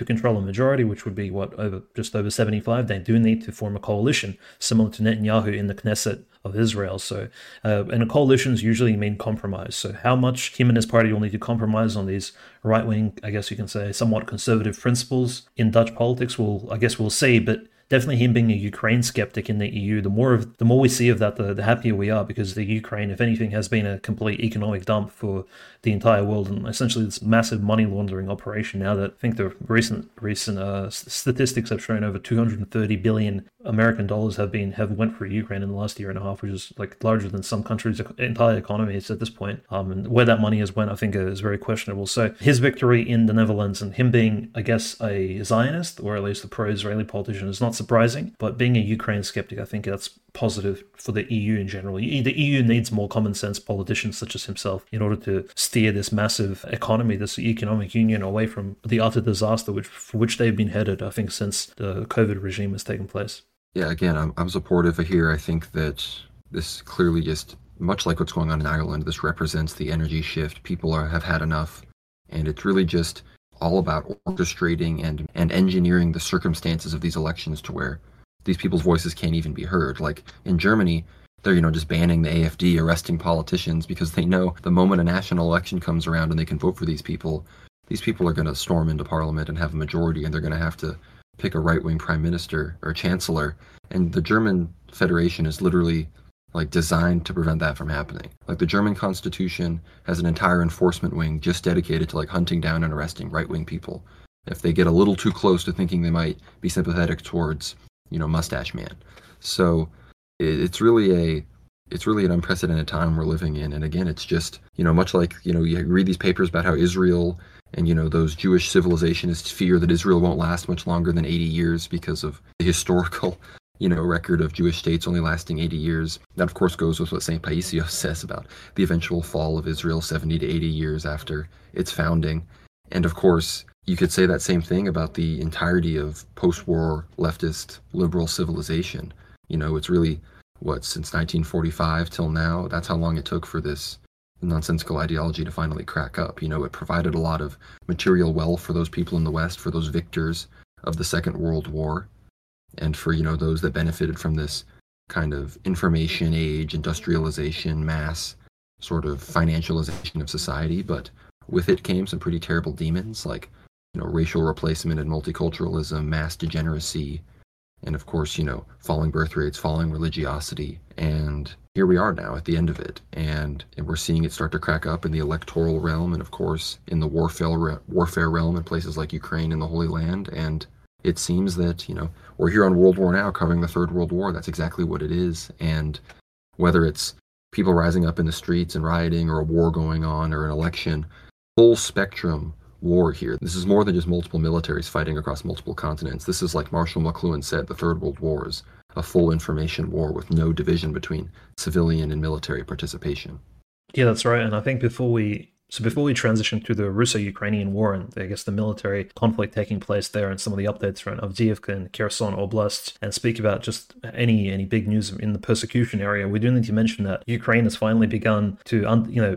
to control a majority, which would be what, over just over seventy-five, they do need to form a coalition similar to Netanyahu in the Knesset of Israel. So, uh, and coalitions usually mean compromise. So, how much him and his party will need to compromise on these right-wing, I guess you can say, somewhat conservative principles in Dutch politics, will I guess we'll see. But definitely him being a Ukraine skeptic in the E U, the more of, the more we see of that, the, the happier we are, because the Ukraine, if anything, has been a complete economic dump for the entire world, and essentially this massive money laundering operation now that I think the recent recent uh, statistics have shown over two hundred thirty billion American dollars have been have went for Ukraine in the last year and a half, which is like larger than some countries' entire economies at this point. Um, and where that money has went, I think, is very questionable. So his victory in the Netherlands and him being, I guess, a Zionist, or at least a pro-Israeli politician, is not surprising, but being a Ukraine skeptic, I think that's positive for the E U in general. The E U needs more common sense politicians such as himself in order to steer this massive economy, this economic union, away from the utter disaster which for which they've been headed, I think, since the COVID regime has taken place. Yeah, again, I'm, I'm supportive of here. I think that this clearly is, much like what's going on in Ireland, this represents the energy shift. People are, have had enough, and it's really just all about orchestrating and, and engineering the circumstances of these elections to where these people's voices can't even be heard. Like in Germany, they're, you know, just banning the A F D, arresting politicians, because they know the moment a national election comes around and they can vote for these people, these people are going to storm into parliament and have a majority, and they're going to have to pick a right-wing prime minister or chancellor. And the German Federation is literally like designed to prevent that from happening. Like the German Constitution has an entire enforcement wing just dedicated to like hunting down and arresting right-wing people if they get a little too close to thinking they might be sympathetic towards, you know, Mustache Man. So it's really a, it's really an unprecedented time we're living in. And again, it's just, you know, much like, you know, you read these papers about how Israel and, you know, those Jewish civilizationists fear that Israel won't last much longer than eighty years because of the historical, you know, record of Jewish states only lasting eighty years. That, of course, goes with what Saint Paisios says about the eventual fall of Israel seventy to eighty years after its founding. And, of course, you could say that same thing about the entirety of post-war leftist liberal civilization. You know, it's really, what, since nineteen forty-five till now, that's how long it took for this nonsensical ideology to finally crack up. You know, it provided a lot of material wealth for those people in the West, for those victors of the Second World War, and for, you know, those that benefited from this kind of information age, industrialization, mass sort of financialization of society. But with it came some pretty terrible demons, like, you know, racial replacement and multiculturalism, mass degeneracy, and of course, you know, falling birth rates, falling religiosity. And here we are now at the end of it, and, and we're seeing it start to crack up in the electoral realm, and of course in the warfare warfare realm in places like Ukraine and the Holy Land. And it seems that, you know, we're here on World War Now covering the Third World War. That's exactly what it is. And whether it's people rising up in the streets and rioting, or a war going on, or an election, full spectrum war here. This is more than just multiple militaries fighting across multiple continents. This is, like Marshall McLuhan said, the Third World War is a full information war with no division between civilian and military participation. Yeah, that's right. And I think before we... So before we transition to the Russo-Ukrainian war and, I guess, the military conflict taking place there and some of the updates around Avdiivka and Kherson Oblast, and speak about just any any big news in the persecution area, we do need to mention that Ukraine has finally begun to, un, you know,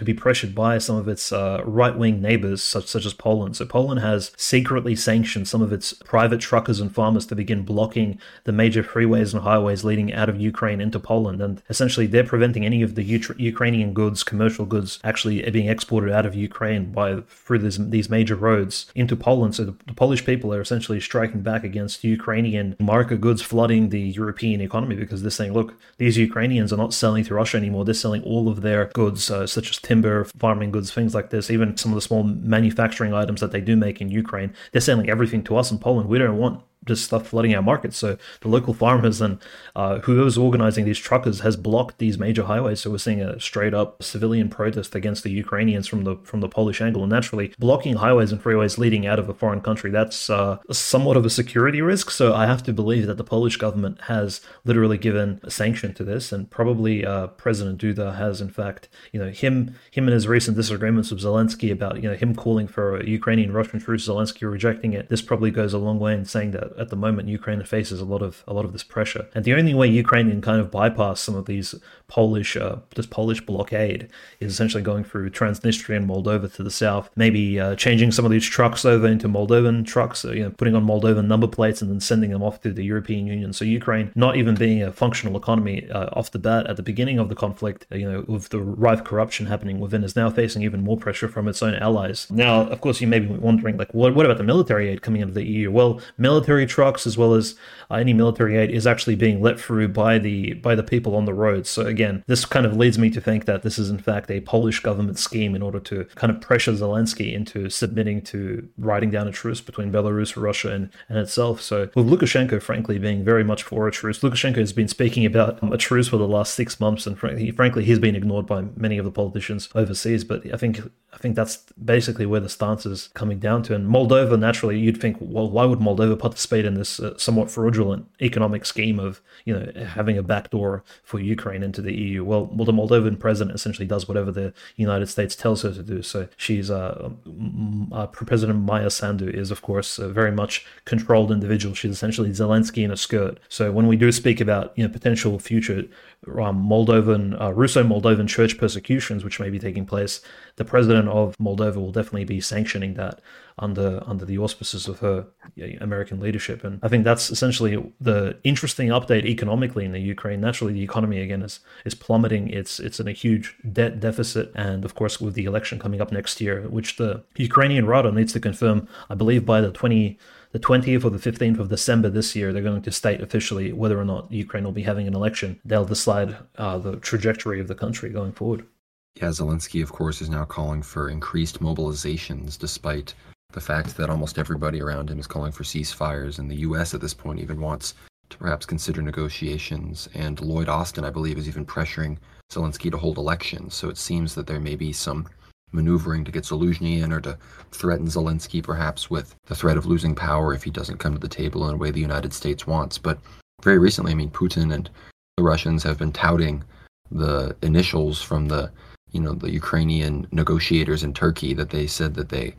to be pressured by some of its uh, right-wing neighbors, such such as Poland. So Poland has secretly sanctioned some of its private truckers and farmers to begin blocking the major freeways and highways leading out of Ukraine into Poland. And essentially, they're preventing any of the U- Ukrainian goods, commercial goods, actually being exported out of Ukraine by through this, these major roads into Poland. So the, the Polish people are essentially striking back against Ukrainian market goods flooding the European economy, because they're saying, look, these Ukrainians are not selling to Russia anymore. They're selling all of their goods, uh, such as timber, farming goods, things like this, even some of the small manufacturing items that they do make in Ukraine. They're selling everything to us in Poland. We don't want just stuff flooding our markets. So the local farmers and uh, whoever's organizing these truckers has blocked these major highways. So we're seeing a straight up civilian protest against the Ukrainians from the from the Polish angle. And naturally, blocking highways and freeways leading out of a foreign country, that's uh, somewhat of a security risk. So I have to believe that the Polish government has literally given a sanction to this, and probably uh, President Duda has, in fact, you know, him him and his recent disagreements with Zelensky about, you know, him calling for a Ukrainian-Russian truce, Zelensky rejecting it. This probably goes a long way in saying that at the moment Ukraine faces a lot of a lot of this pressure, and the only way Ukraine can kind of bypass some of these Polish uh, this Polish blockade is essentially going through Transnistria and Moldova to the south, maybe uh, changing some of these trucks over into Moldovan trucks, you know, putting on Moldovan number plates and then sending them off to the European Union. So Ukraine, not even being a functional economy uh, off the bat at the beginning of the conflict, you know, with the rife corruption happening within, is now facing even more pressure from its own allies. Now, of course, you may be wondering, like, what, what about the military aid coming into the E U? Well, military trucks as well as uh, any military aid is actually being let through by the by the people on the roads. So again, this kind of leads me to think that this is in fact a Polish government scheme in order to kind of pressure Zelensky into submitting to writing down a truce between Belarus, Russia, and, and itself. So with Lukashenko, frankly, being very much for a truce, Lukashenko has been speaking about um, a truce for the last six months, and frankly, frankly, he's been ignored by many of the politicians overseas. But I think I think that's basically where the stance is coming down to. And Moldova, naturally, you'd think, well, why would Moldova participate in this uh, somewhat fraudulent economic scheme of, you know, having a backdoor for Ukraine into the E U? Well, the Moldovan president essentially does whatever the United States tells her to do. So she's uh, uh, President Maya Sandu is, of course, a very much controlled individual. She's essentially Zelensky in a skirt. So when we do speak about, you know, potential future um, Moldovan, uh, Russo-Moldovan church persecutions, which may be taking place, the president of Moldova will definitely be sanctioning that under under the auspices of her American leadership. And I think that's essentially the interesting update economically in the Ukraine. Naturally, the economy again is is plummeting. It's it's in a huge debt deficit, and of course, with the election coming up next year, which the Ukrainian Rada needs to confirm, I believe, by the twentieth. The twentieth or the fifteenth of December this year, they're going to state officially whether or not Ukraine will be having an election. They'll decide uh, the trajectory of the country going forward. Yeah, Zelensky, of course, is now calling for increased mobilizations, despite the fact that almost everybody around him is calling for ceasefires, and the U S at this point even wants to perhaps consider negotiations. And Lloyd Austin, I believe, is even pressuring Zelensky to hold elections. So it seems that there may be some maneuvering to get Zelensky in, or to threaten Zelensky perhaps with the threat of losing power if he doesn't come to the table in a way the United States wants. But very recently, I mean, Putin and the Russians have been touting the initials from the, you know, the Ukrainian negotiators in Turkey, that they said that they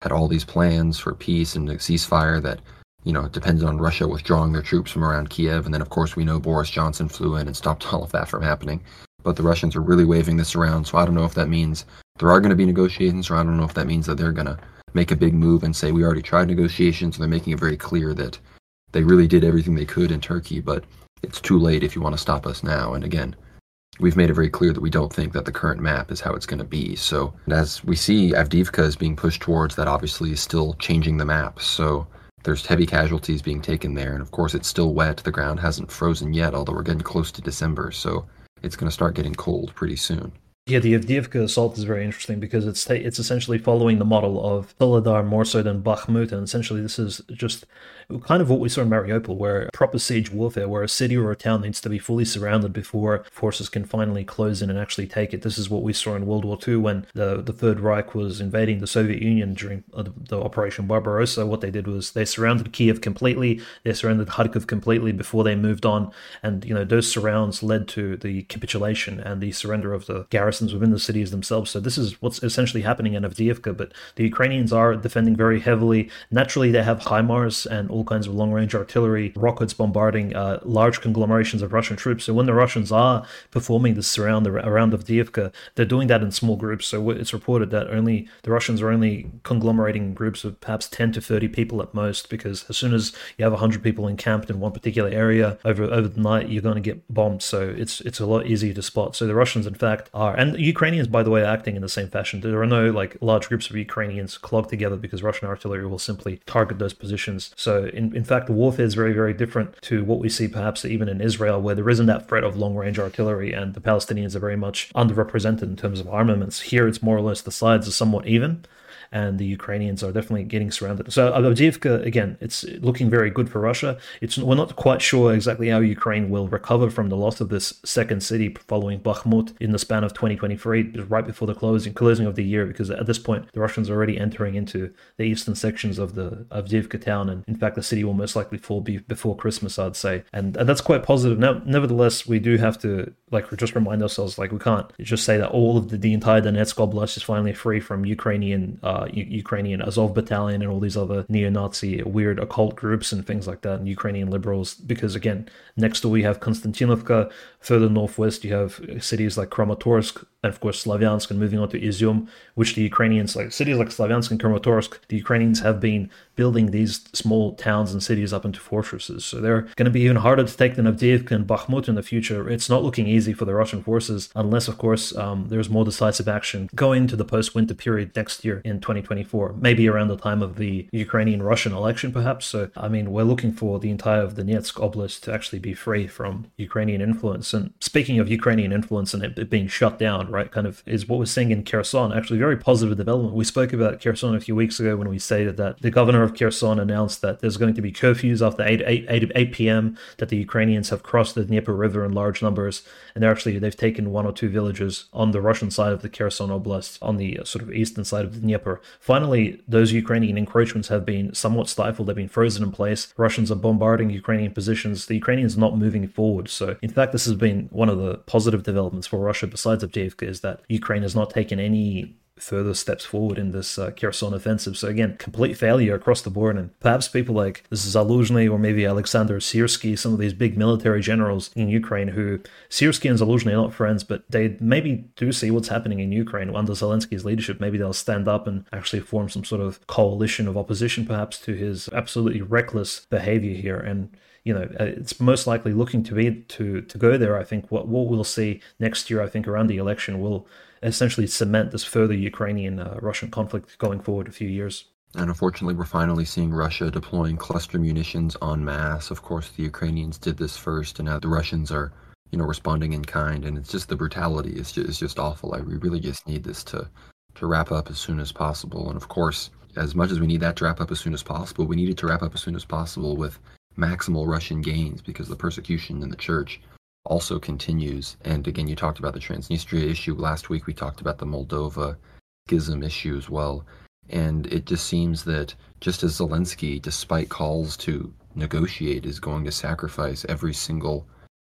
had all these plans for peace and a ceasefire that, you know, depended on Russia withdrawing their troops from around Kyiv. And then, of course, we know Boris Johnson flew in and stopped all of that from happening. But the Russians are really waving this around. So I don't know if that means there are going to be negotiations, or I don't know if that means that they're going to make a big move and say, we already tried negotiations. And they're making it very clear that they really did everything they could in Turkey, but it's too late if you want to stop us now. And again, we've made it very clear that we don't think that the current map is how it's going to be. So as we see, Avdiivka is being pushed towards, that obviously is still changing the map. So there's heavy casualties being taken there. And of course, it's still wet. The ground hasn't frozen yet, although we're getting close to December. So it's going to start getting cold pretty soon. Yeah, the Avdiivka assault is very interesting because it's ta- it's essentially following the model of Soledar more so than Bakhmut, and essentially this is just kind of what we saw in Mariupol, where proper siege warfare, where a city or a town needs to be fully surrounded before forces can finally close in and actually take it. This is what we saw in World War Two when the, the Third Reich was invading the Soviet Union during uh, the, the Operation Barbarossa. What they did was they surrounded Kiev completely, they surrounded Kharkiv completely before they moved on, and you know those surrounds led to the capitulation and the surrender of the garrison within the cities themselves. So this is what's essentially happening in Avdiivka, but the Ukrainians are defending very heavily. Naturally, they have HIMARS and all kinds of long-range artillery, rockets bombarding uh, large conglomerations of Russian troops. So when the Russians are performing this surround around Avdiivka, they're doing that in small groups. So it's reported that only the Russians are only conglomerating groups of perhaps ten to thirty people at most, because as soon as you have one hundred people encamped in one particular area over over the night, you're going to get bombed. So it's it's a lot easier to spot. So the Russians, in fact, are. And Ukrainians, by the way, are acting in the same fashion. There are no like large groups of Ukrainians clogged together because Russian artillery will simply target those positions. So in, in fact, the warfare is very, very different to what we see perhaps even in Israel, where there isn't that threat of long-range artillery and the Palestinians are very much underrepresented in terms of armaments. Here, it's more or less the sides are somewhat even. and the Ukrainians are definitely getting surrounded. So Avdiivka, again, it's looking very good for Russia. It's we're not quite sure exactly how Ukraine will recover from the loss of this second city following Bakhmut in the span of twenty twenty-three, right before the closing closing of the year, because at this point the Russians are already entering into the eastern sections of the Avdiivka town, and in fact the city will most likely fall before Christmas, I'd say, and, and that's quite positive. Now, nevertheless, we do have to like just remind ourselves, like we can't just say that all of the, the entire Donetsk Oblast is finally free from Ukrainian uh, U- Ukrainian Azov Battalion and all these other neo-Nazi weird occult groups and things like that, and Ukrainian liberals, because again, next door we have Konstantinovka, further northwest you have cities like Kramatorsk, and of course Slavyansk, and moving on to Izum, which the Ukrainians, like cities like Slavyansk and Kramatorsk, the Ukrainians have been building these small towns and cities up into fortresses. So they're going to be even harder to take than Avdiivka and Bakhmut in the future. It's not looking easy for the Russian forces, unless, of course, um, there's more decisive action going into the post-winter period next year in twenty twenty-four, maybe around the time of the Ukrainian-Russian election, perhaps. So, I mean, we're looking for the entire of the Donetsk Oblast to actually be free from Ukrainian influence. And speaking of Ukrainian influence and it, it being shut down, right, kind of is what we're seeing in Kherson, actually very positive development. We spoke about Kherson a few weeks ago when we stated that the governor of Kherson announced that there's going to be curfews after eight p.m. that the Ukrainians have crossed the Dnieper River in large numbers, and they're actually they've taken one or two villages on the Russian side of the Kherson Oblast, on the sort of eastern side of the Dnieper. Finally, those Ukrainian encroachments have been somewhat stifled. They've been frozen in place. Russians are bombarding Ukrainian positions. The Ukrainians are not moving forward. So, in fact, this has been one of the positive developments for Russia besides Avdiivka, is that Ukraine has not taken any further steps forward in this uh, Kherson offensive. So again, complete failure across the board, and perhaps people like Zaluzhny or maybe Alexander Sirsky, some of these big military generals in Ukraine, who Sirsky and Zaluzhny are not friends, but they maybe do see what's happening in Ukraine under Zelensky's leadership. Maybe they'll stand up and actually form some sort of coalition of opposition, perhaps, to his absolutely reckless behavior here. And you know, it's most likely looking to be to to go there. I think what what we'll see next year, I think around the election, will essentially cement this further Ukrainian-Russian uh, conflict going forward a few years. And unfortunately, we're finally seeing Russia deploying cluster munitions en masse. Of course, the Ukrainians did this first, and now the Russians are, you know, responding in kind. And it's just the brutality is just, it's just awful. I, we really just need this to, to wrap up as soon as possible. And of course, as much as we need that to wrap up as soon as possible, we need it to wrap up as soon as possible with maximal Russian gains, because the persecution in the church also continues. And again, you talked about the Transnistria issue last week. We talked about the Moldova schism issue as well. And it just seems that just as Zelensky, despite calls to negotiate, is going to sacrifice every single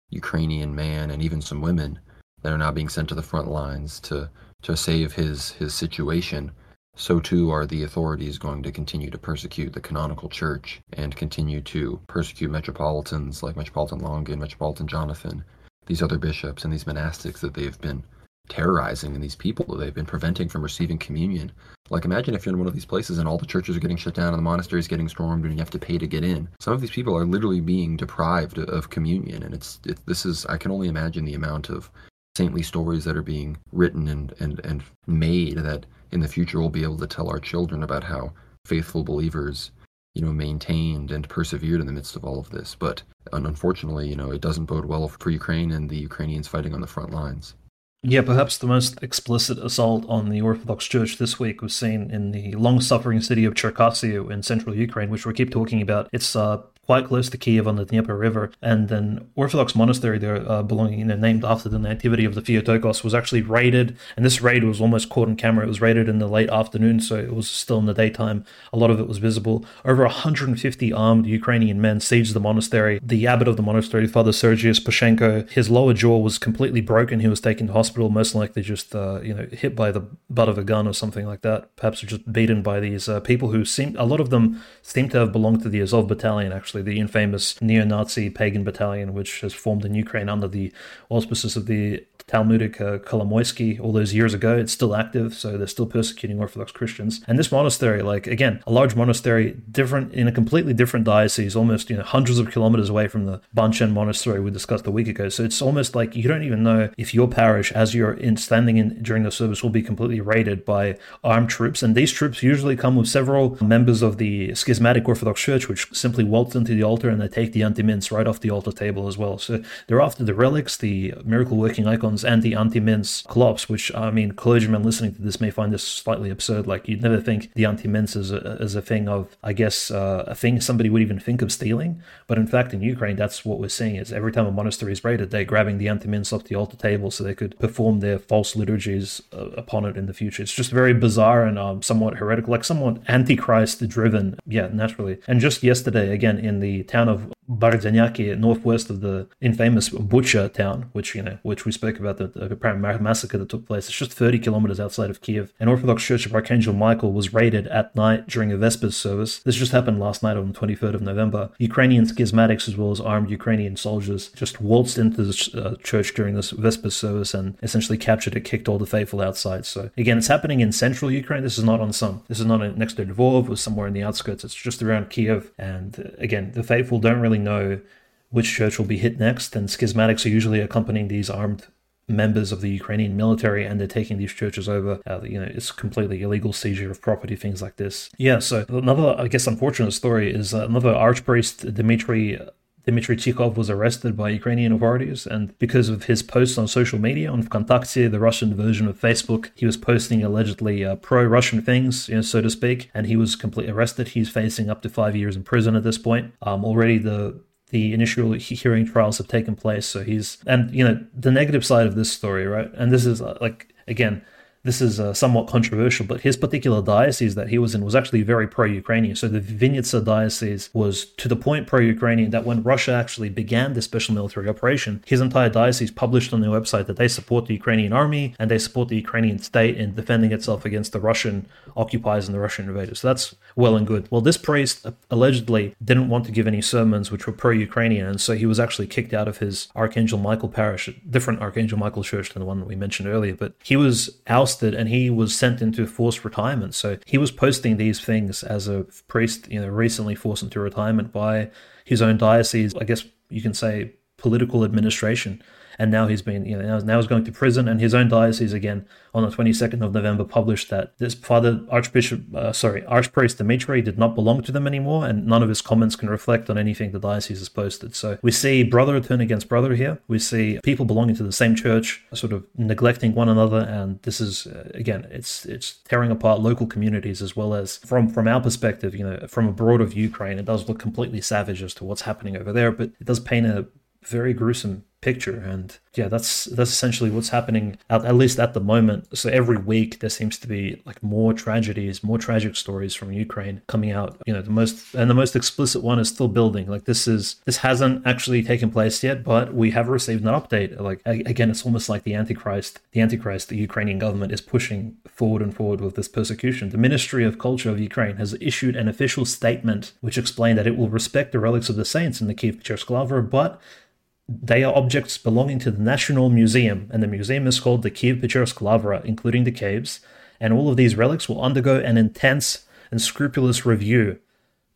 Ukrainian man and even some women that are now being sent to the front lines to, to save his, his situation, so too are the authorities going to continue to persecute the canonical church and continue to persecute metropolitans like Metropolitan Longin, Metropolitan Jonathan, these other bishops and these monastics that they've been terrorizing, and these people that they've been preventing from receiving communion. Like, imagine if you're in one of these places and all the churches are getting shut down and the monasteries getting stormed and you have to pay to get in. Some of these people are literally being deprived of communion, and it's it, this is, I can only imagine the amount of saintly stories that are being written and, and, and made that in the future we'll be able to tell our children about how faithful believers, you know, maintained and persevered in the midst of all of this. But unfortunately, you know, it doesn't bode well for Ukraine and the Ukrainians fighting on the front lines. Yeah, perhaps the most explicit assault on the Orthodox Church this week was seen in the long-suffering city of Cherkasy in central Ukraine, which we keep talking about. It's uh, quite close to Kyiv on the Dnieper River, and an Orthodox monastery there uh, belonging, you know, named after the Nativity of the Theotokos, was actually raided, and this raid was almost caught on camera. It was raided in the late afternoon, so it was still in the daytime. A lot of it was visible. Over one hundred fifty armed Ukrainian men sieged the monastery. The abbot of the monastery, Father Sergius Pashenko, his lower jaw was completely broken. He was taken to hospital, most likely just uh, you know, hit by the butt of a gun or something like that, perhaps just beaten by these uh, people who seem, a lot of them seem to have belonged to the Azov Battalion, actually, the infamous neo-Nazi pagan battalion which has formed in Ukraine under the auspices of the Talmudic uh, Kolomoisky all those years ago. It's still active, so they're still persecuting Orthodox Christians. And this monastery, like, again, a large monastery, different in a completely different diocese, almost, you know, hundreds of kilometers away from the Banchen monastery we discussed a week ago. So it's almost like you don't even know if your parish, as you're in, standing in during the service, will be completely raided by armed troops. And these troops usually come with several members of the schismatic Orthodox Church, which simply waltz into them to the altar, and they take the anti-mints right off the altar table as well. So they're after the relics, the miracle-working icons, and the anti-mints collapse, which, I mean, clergymen listening to this may find this slightly absurd. Like, you'd never think the anti-mints is a, is a thing of, I guess, uh, a thing somebody would even think of stealing. But in fact, in Ukraine, that's what we're seeing is every time a monastery is raided, they're grabbing the anti-mints off the altar table so they could perform their false liturgies uh, upon it in the future. It's just very bizarre and um, somewhat heretical, like somewhat antichrist-driven, yeah, naturally. And just yesterday, again, in the town of Bardyanyaki, northwest of the infamous Bucha town, which, you know, which we spoke about, the, the apparent massacre that took place. It's just thirty kilometers outside of Kyiv. An Orthodox Church of Archangel Michael was raided at night during a Vespers service. This just happened last night on the twenty-third of November. Ukrainian schismatics as well as armed Ukrainian soldiers just waltzed into the uh, church during this Vespers service and essentially captured it, kicked all the faithful outside. So again, it's happening in central Ukraine. This is not on some. This is not in, next to Lviv or somewhere in the outskirts. It's just around Kyiv. And uh, again, the faithful don't really know which church will be hit next, and schismatics are usually accompanying these armed members of the Ukrainian military, and they're taking these churches over. Uh, you know, it's completely illegal seizure of property, things like this. Yeah, so another, I guess, unfortunate story is uh, another archpriest, Dmitry Dmitry Tikhov, was arrested by Ukrainian authorities, and because of his posts on social media, on Vkontakte, the Russian version of Facebook, he was posting allegedly uh, pro-Russian things, you know, so to speak, and he was completely arrested. He's facing up to five years in prison at this point. Um, already the the initial hearing trials have taken place, so he's... And, you know, the negative side of this story, right? And this is, uh, like, again... This is uh, somewhat controversial, but his particular diocese that he was in was actually very pro-Ukrainian. So the Vinnytsia diocese was to the point pro-Ukrainian that when Russia actually began this special military operation, his entire diocese published on their website that they support the Ukrainian army and they support the Ukrainian state in defending itself against the Russian occupiers and the Russian invaders. So that's well and good. Well, this priest allegedly didn't want to give any sermons which were pro-Ukrainian, and so he was actually kicked out of his Archangel Michael parish, different Archangel Michael church than the one that we mentioned earlier, but he was ousted and he was sent into forced retirement. So he was posting these things as a priest, you know, recently forced into retirement by his own diocese, I guess you can say political administration. And now he's been, you know, now he's going to prison, and his own diocese again on the twenty-second of November published that this father, Archbishop, uh, sorry, Archpriest Dmitry did not belong to them anymore, and none of his comments can reflect on anything the diocese has posted. So we see brother turn against brother here. We see people belonging to the same church sort of neglecting one another, and this is, uh, again, it's it's tearing apart local communities as well as, from, from our perspective, you know, from abroad of Ukraine, it does look completely savage as to what's happening over there, but it does paint a very gruesome picture. And yeah, that's that's essentially what's happening, at, at least at the moment. So every week there seems to be like more tragedies, more tragic stories from Ukraine coming out. You know, the most and the most explicit one is still building. Like this is this hasn't actually taken place yet, but we have received an update. Like again, it's almost like the Antichrist, the Antichrist, the Ukrainian government is pushing forward and forward with this persecution. The Ministry of Culture of Ukraine has issued an official statement which explained that it will respect the relics of the saints in the Kiev Pechersklavra, but they are objects belonging to the National Museum, and the museum is called the Kyiv Pechersklavra, including the caves, and all of these relics will undergo an intense and scrupulous review.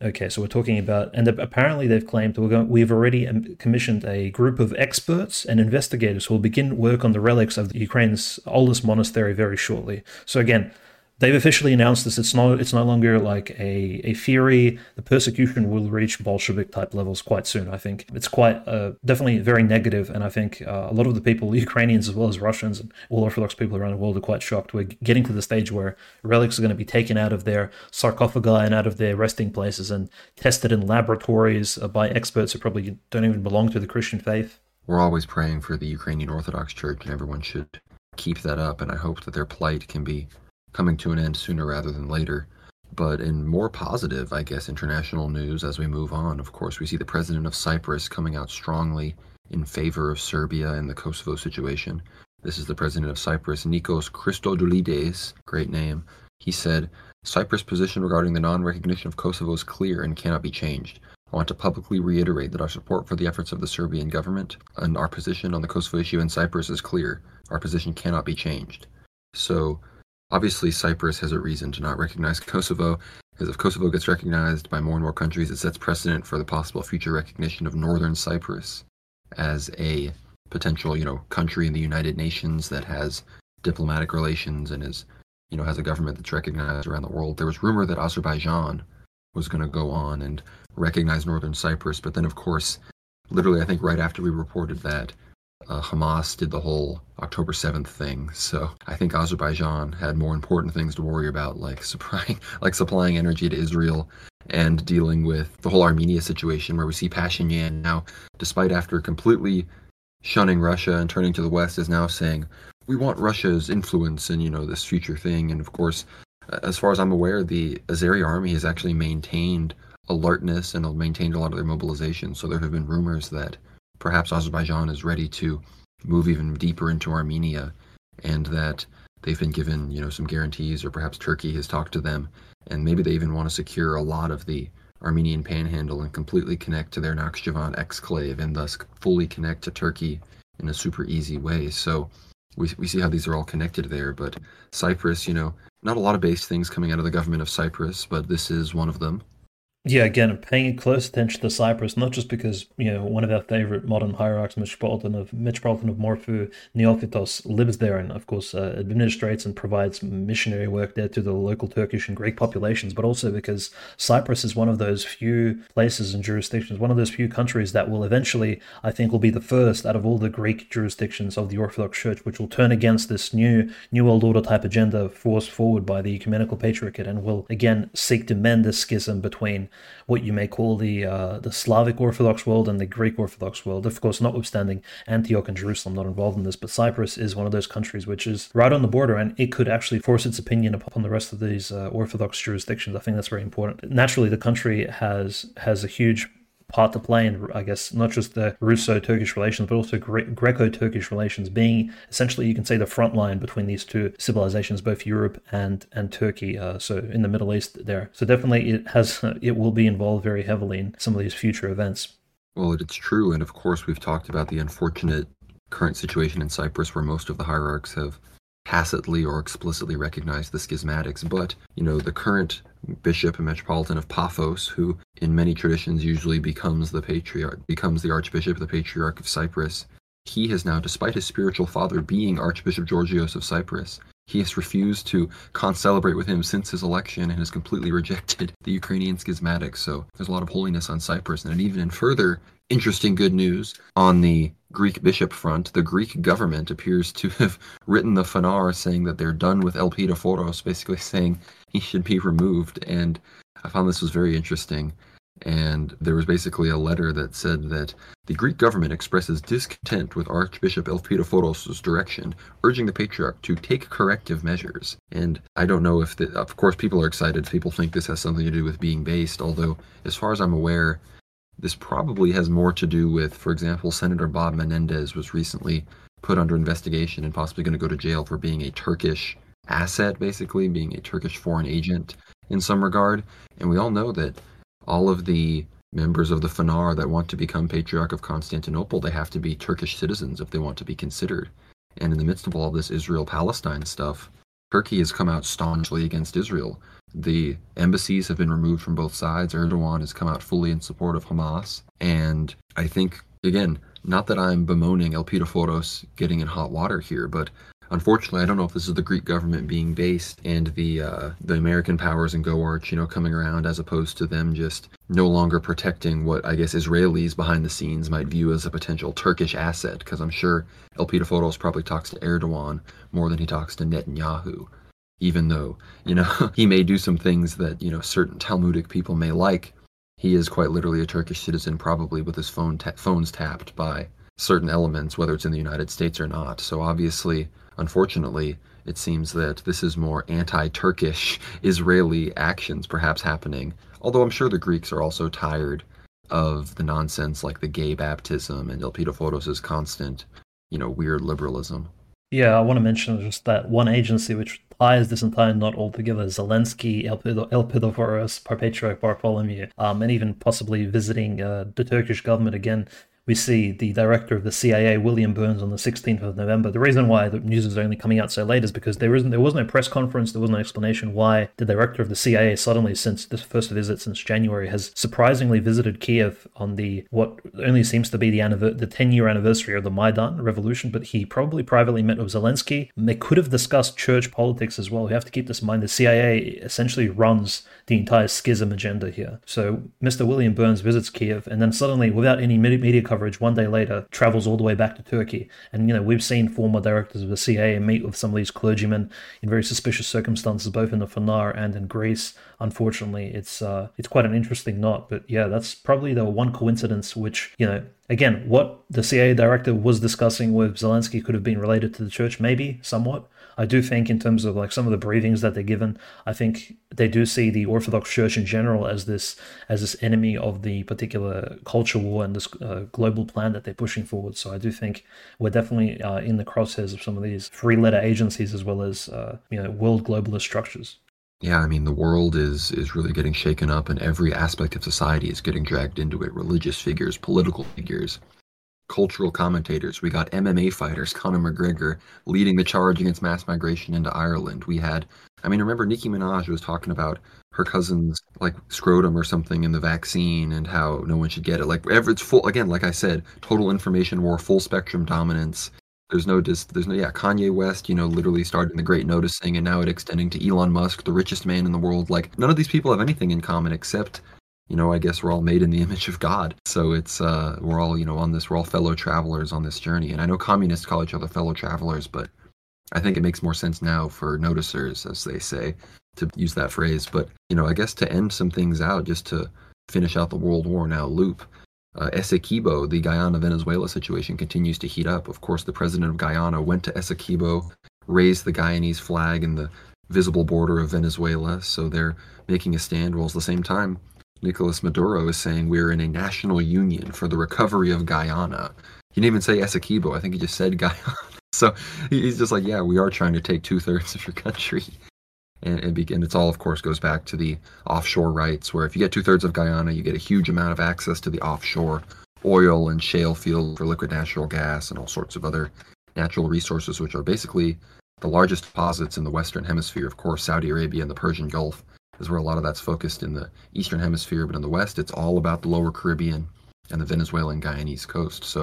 Okay, so we're talking about, and apparently they've claimed that we're going, we've already commissioned a group of experts and investigators who will begin work on the relics of the Ukraine's oldest monastery very shortly. So again, they've officially announced this. It's no, it's no longer like a, a theory. The persecution will reach Bolshevik-type levels quite soon, I think. It's quite uh, definitely very negative, and I think uh, a lot of the people, Ukrainians as well as Russians and all Orthodox people around the world, are quite shocked. We're getting to the stage where relics are going to be taken out of their sarcophagi and out of their resting places and tested in laboratories by experts who probably don't even belong to the Christian faith. We're always praying for the Ukrainian Orthodox Church, and everyone should keep that up, and I hope that their plight can be coming to an end sooner rather than later. But in more positive, I guess, international news as we move on, of course, we see the president of Cyprus coming out strongly in favor of Serbia and the Kosovo situation. This is the president of Cyprus, Nikos Christodoulides, great name. He said, "Cyprus' position regarding the non-recognition of Kosovo is clear and cannot be changed. I want to publicly reiterate that our support for the efforts of the Serbian government and our position on the Kosovo issue in Cyprus is clear. Our position cannot be changed." So, obviously, Cyprus has a reason to not recognize Kosovo, because if Kosovo gets recognized by more and more countries, it sets precedent for the possible future recognition of northern Cyprus as a potential, you know, country in the United Nations that has diplomatic relations and is, you know, has a government that's recognized around the world. There was rumor that Azerbaijan was going to go on and recognize northern Cyprus. But then, of course, literally, I think right after we reported that, uh, Hamas did the whole October seventh thing. So I think Azerbaijan had more important things to worry about, like supplying, like supplying energy to Israel and dealing with the whole Armenia situation, where we see Pashinyan now, despite after completely shunning Russia and turning to the West, is now saying, we want Russia's influence in, you know, this future thing. And of course, as far as I'm aware, the Azeri army has actually maintained alertness and maintained a lot of their mobilization. So there have been rumors that perhaps Azerbaijan is ready to move even deeper into Armenia, and that they've been given, you know, some guarantees, or perhaps Turkey has talked to them, and maybe they even want to secure a lot of the Armenian panhandle and completely connect to their Nakhchivan exclave, and thus fully connect to Turkey in a super easy way. So we we see how these are all connected there. But Cyprus, you know, not a lot of base things coming out of the government of Cyprus, but this is one of them. Yeah, again, paying close attention to Cyprus, not just because, you know, one of our favorite modern hierarchs, Metropolitan of Metropolitan of Morfu, Neophytos, lives there, and of course uh, administrates and provides missionary work there to the local Turkish and Greek populations, but also because Cyprus is one of those few places and jurisdictions, one of those few countries that will eventually, I think, will be the first out of all the Greek jurisdictions of the Orthodox Church, which will turn against this new New World Order type agenda forced forward by the Ecumenical Patriarchate, and will again seek to mend the schism between what you may call the uh, the Slavic Orthodox world and the Greek Orthodox world. Of course, notwithstanding Antioch and Jerusalem not involved in this, but Cyprus is one of those countries which is right on the border, and it could actually force its opinion upon the rest of these uh, Orthodox jurisdictions. I think that's very important. Naturally, the country has has a huge part to play in, I guess, not just the Russo-Turkish relations, but also Gre- Greco-Turkish relations, being essentially, you can say, the front line between these two civilizations, both Europe and and Turkey, uh, so in the Middle East there. So definitely it has, it will be involved very heavily in some of these future events. Well, it's true, and of course we've talked about the unfortunate current situation in Cyprus, where most of the hierarchs have tacitly or explicitly recognized the schismatics. But, you know, the current bishop and metropolitan of Paphos, who in many traditions usually becomes the patriarch, becomes the archbishop, the patriarch of Cyprus, he has now, despite his spiritual father being Archbishop Georgios of Cyprus, he has refused to concelebrate with him since his election, and has completely rejected the Ukrainian schismatics. So there's a lot of holiness on Cyprus. And even in further interesting good news on the Greek bishop front, the Greek government appears to have written the Fanar saying that they're done with Elpidophoros, basically saying he should be removed. And I found this was very interesting. And there was basically a letter that said that the Greek government expresses discontent with Archbishop Elpidophoros' direction, urging the patriarch to take corrective measures. And I don't know if, the, of course, people are excited. People think this has something to do with being based, although as far as I'm aware, this probably has more to do with, for example, Senator Bob Menendez was recently put under investigation and possibly going to go to jail for being a Turkish asset, basically, being a Turkish foreign agent in some regard. And we all know that all of the members of the Fanar that want to become Patriarch of Constantinople, they have to be Turkish citizens if they want to be considered. And in the midst of all this Israel-Palestine stuff, Turkey has come out staunchly against Israel. The embassies have been removed from both sides. Erdogan has come out fully in support of Hamas. And I think, again, not that I'm bemoaning Elpidophoros getting in hot water here, but unfortunately, I don't know if this is the Greek government being based and the uh, the American powers and GOARCH, you know, coming around, as opposed to them just no longer protecting what I guess Israelis behind the scenes might view as a potential Turkish asset, because I'm sure Elpidophoros probably talks to Erdogan more than he talks to Netanyahu, even though, you know, he may do some things that, you know, certain Talmudic people may like. He is quite literally a Turkish citizen, probably with his phone ta- phones tapped by certain elements, whether it's in the United States or not. So obviously, unfortunately, it seems that this is more anti-Turkish Israeli actions perhaps happening, although I'm sure the Greeks are also tired of the nonsense like the gay baptism and Elpidophoros' constant, you know, weird liberalism. Yeah, I want to mention just that one agency which ties this entire knot all together, Zelensky, Elpidophoros, Patriarch Bartholomew, um, and even possibly visiting uh, the Turkish government again. we see the director of the C I A, William Burns, on the sixteenth of November. The reason why the news is only coming out so late is because there isn't, there was no press conference, there was no explanation why the director of the C I A suddenly, since this first visit since January, has surprisingly visited Kiev on the what only seems to be the anniver- the ten-year anniversary of the Maidan revolution, but he probably privately met with Zelensky. And they could have discussed church politics as well. We have to keep this in mind. The C I A essentially runs the entire schism agenda here. So Mister William Burns visits Kiev and then suddenly, without any media coverage, one day later, travels all the way back to Turkey. And, you know, we've seen former directors of the C I A meet with some of these clergymen in very suspicious circumstances, both in the Fanar and in Greece. Unfortunately, it's uh, it's quite an interesting knot. But yeah, that's probably the one coincidence which, you know, again, what the C I A director was discussing with Zelensky could have been related to the church, maybe, somewhat. I do think in terms of like some of the briefings that they're given, I think they do see the Orthodox Church in general as this as this enemy of the particular culture war and this uh, global plan that they're pushing forward. So I do think we're definitely uh, in the crosshairs of some of these three-letter agencies as well as uh, you know, world globalist structures. Yeah, I mean, the world is is really getting shaken up, and every aspect of society is getting dragged into it. Religious figures, political figures, cultural commentators. We got M M A fighters, Conor McGregor, leading the charge against mass migration into Ireland. We had, I mean, remember Nicki Minaj was talking about her cousin's, like, scrotum or something in the vaccine and how no one should get it. Like, it's full, again, like I said, total information war, full spectrum dominance. There's no, dis, there's no, yeah, Kanye West, you know, literally starting the great notice thing, and now it extending to Elon Musk, the richest man in the world. Like, none of these people have anything in common except, you know, I guess we're all made in the image of God. So it's, uh, we're all, you know, on this, we're all fellow travelers on this journey. And I know communists call each other fellow travelers, but I think it makes more sense now for noticers, as they say, to use that phrase. But, you know, I guess to end some things out, just to finish out the World War Now loop, Uh, Essequibo, the Guyana-Venezuela situation, continues to heat up. Of course, the president of Guyana went to Essequibo, raised the Guyanese flag in the visible border of Venezuela, so they're making a stand. While at the same time, Nicolas Maduro is saying we're in a national union for the recovery of Guyana. He didn't even say Essequibo, I think he just said Guyana. So he's just like, yeah, we are trying to take two-thirds of your country. And, and, be, and it's all, of course, goes back to the offshore rights, where if you get two-thirds of Guyana, you get a huge amount of access to the offshore oil and shale field for liquid natural gas and all sorts of other natural resources, which are basically the largest deposits in the Western Hemisphere. Of course, Saudi Arabia and the Persian Gulf is where a lot of that's focused in the Eastern Hemisphere, but in the West, it's all about the Lower Caribbean and the Venezuelan Guyanese coast. So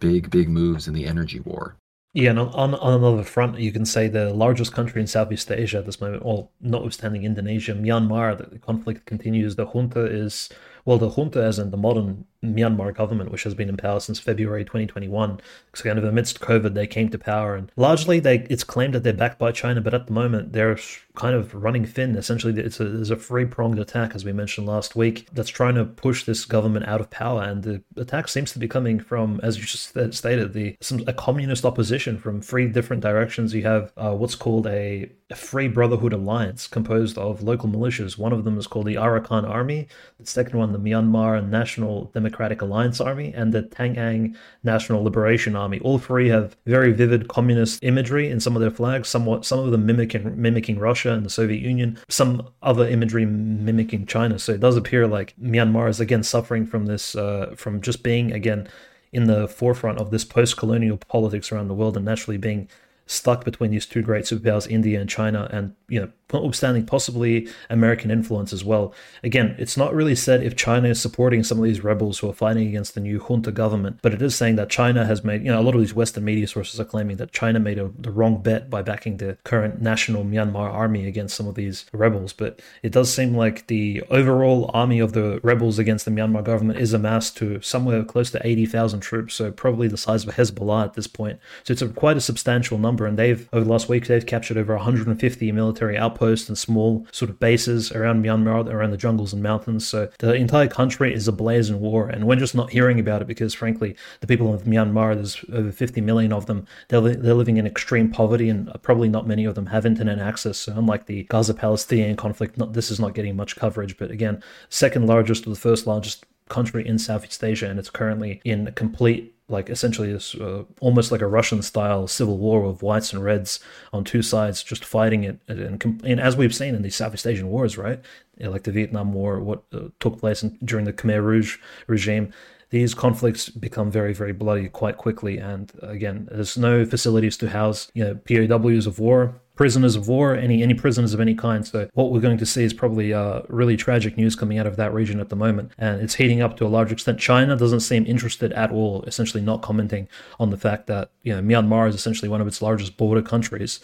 big, big moves in the energy war. Yeah, and on, on another front, you can say the largest country in Southeast Asia at this moment, or notwithstanding Indonesia, Myanmar, the conflict continues. The junta is, well, the junta as in the modern Myanmar government, which has been in power since February twenty twenty-one. So kind of amidst COVID, they came to power, and largely they it's claimed that they're backed by China, but at the moment they're kind of running thin. Essentially, it's a, there's a three-pronged attack, as we mentioned last week, that's trying to push this government out of power, and the attack seems to be coming from, as you just stated, the some, a communist opposition from three different directions. You have uh, what's called a, a Free Brotherhood Alliance, composed of local militias. One of them is called the Arakan Army, the second one the Myanmar National Democratic Democratic Alliance Army, and the Tang'ang National Liberation Army. All three have very vivid communist imagery in some of their flags, somewhat some of them mimicking mimicking Russia and the Soviet Union, some other imagery mimicking China. So it does appear like Myanmar is again suffering from this, uh, from just being again in the forefront of this post-colonial politics around the world, and naturally being stuck between these two great superpowers, India and China, and, you know, notwithstanding possibly American influence as well. Again, it's not really said if China is supporting some of these rebels who are fighting against the new junta government, but it is saying that China has made, you know, a lot of these Western media sources are claiming that China made a, the wrong bet by backing the current national Myanmar army against some of these rebels. But it does seem like the overall army of the rebels against the Myanmar government is amassed to somewhere close to eighty thousand troops, so probably the size of Hezbollah at this point. So it's a, quite a substantial number, and they've, over the last week, they've captured over one hundred fifty military outposts posts and small sort of bases around Myanmar, around the jungles and mountains. So the entire country is ablaze in war, and we're just not hearing about it because, frankly, the people of Myanmar, there's over fifty million of them, they're, li- they're living in extreme poverty, and probably not many of them have internet access. So unlike the Gaza-Palestinian conflict, not, this is not getting much coverage. But again, second largest or the first largest country in Southeast Asia, and it's currently in a complete, like, essentially this, uh, almost like a Russian-style civil war of whites and reds on two sides just fighting it. And, and as we've seen in these Southeast Asian wars, right, like the Vietnam War, what uh, took place in, during the Khmer Rouge regime, these conflicts become very, very bloody quite quickly. And again, there's no facilities to house, you know, P O Ws of war, prisoners of war, any any prisoners of any kind. So what we're going to see is probably uh, really tragic news coming out of that region at the moment. And it's heating up to a large extent. China doesn't seem interested at all, essentially not commenting on the fact that, you know, Myanmar is essentially one of its largest border countries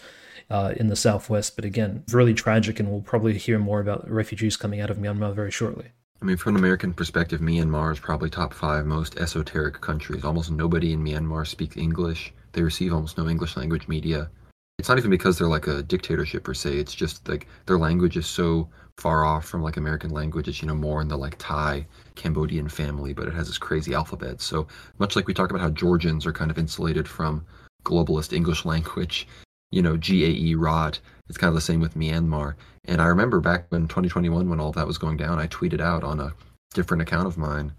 uh, in the southwest. But again, really tragic, and we'll probably hear more about refugees coming out of Myanmar very shortly. I mean, from an American perspective, Myanmar is probably top five most esoteric countries. Almost nobody in Myanmar speaks English. They receive almost no English language media. It's not even because they're like a dictatorship per se. It's just like their language is so far off from like American language. It's, you know, more in the like Thai, Cambodian family, but it has this crazy alphabet. So much like we talk about how Georgians are kind of insulated from globalist English language, you know, G A E rot. It's kind of the same with Myanmar. And I remember back in twenty twenty-one when all that was going down, I tweeted out on a different account of mine.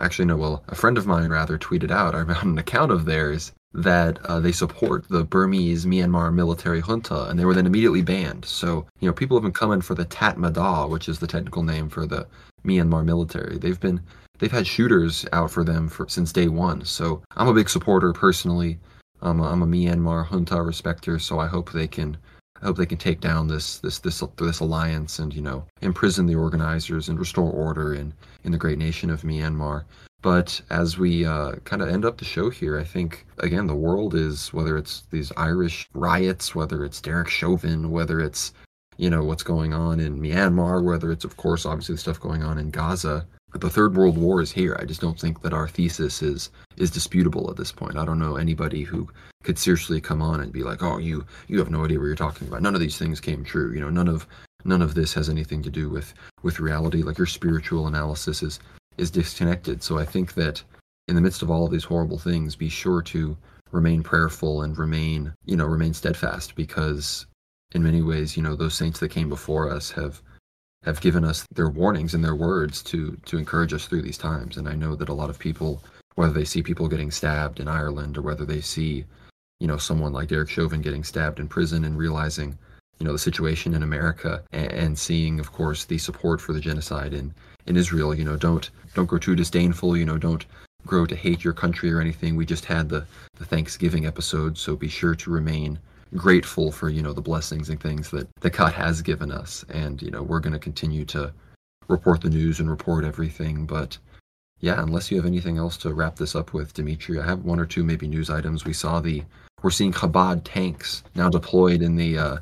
Actually, no, well, a friend of mine rather tweeted out on an account of theirs that uh, they support the Burmese Myanmar military junta, and they were then immediately banned. So, you know, people have been coming for the Tatmadaw, which is the technical name for the Myanmar military. They've been, they've had shooters out for them for, since day one. So I'm a big supporter personally. I'm a, I'm a Myanmar junta respecter, so I hope they can, I hope they can take down this, this, this, this alliance and, you know, imprison the organizers and restore order in, in the great nation of Myanmar. But as we uh, kind of end up the show here, I think, again, the world is, whether it's these Irish riots, whether it's Derek Chauvin, whether it's, you know, what's going on in Myanmar, whether it's, of course, obviously the stuff going on in Gaza, the Third World War is here. I just don't think that our thesis is is disputable at this point. I don't know anybody who could seriously come on and be like, oh, you you have no idea what you're talking about. None of these things came true. You know, none of none of this has anything to do with, with reality. Like your spiritual analysis is, is disconnected. So I think that in the midst of all of these horrible things, be sure to remain prayerful and remain, you know, remain steadfast, because in many ways, you know, those saints that came before us have have given us their warnings and their words to to encourage us through these times. And I know that a lot of people, whether they see people getting stabbed in Ireland or whether they see, you know, someone like Derek Chauvin getting stabbed in prison and realizing, you know, the situation in America and, and seeing, of course, the support for the genocide in, in Israel, you know, don't don't grow too disdainful, you know, don't grow to hate your country or anything. We just had the, the Thanksgiving episode, so be sure to remain grateful for, you know, the blessings and things that, that God has given us. And, you know, we're going to continue to report the news and report everything. But yeah, unless you have anything else to wrap this up with, Dmitry, I have one or two maybe news items. We saw the, we're seeing Chabad tanks now deployed in the, uh,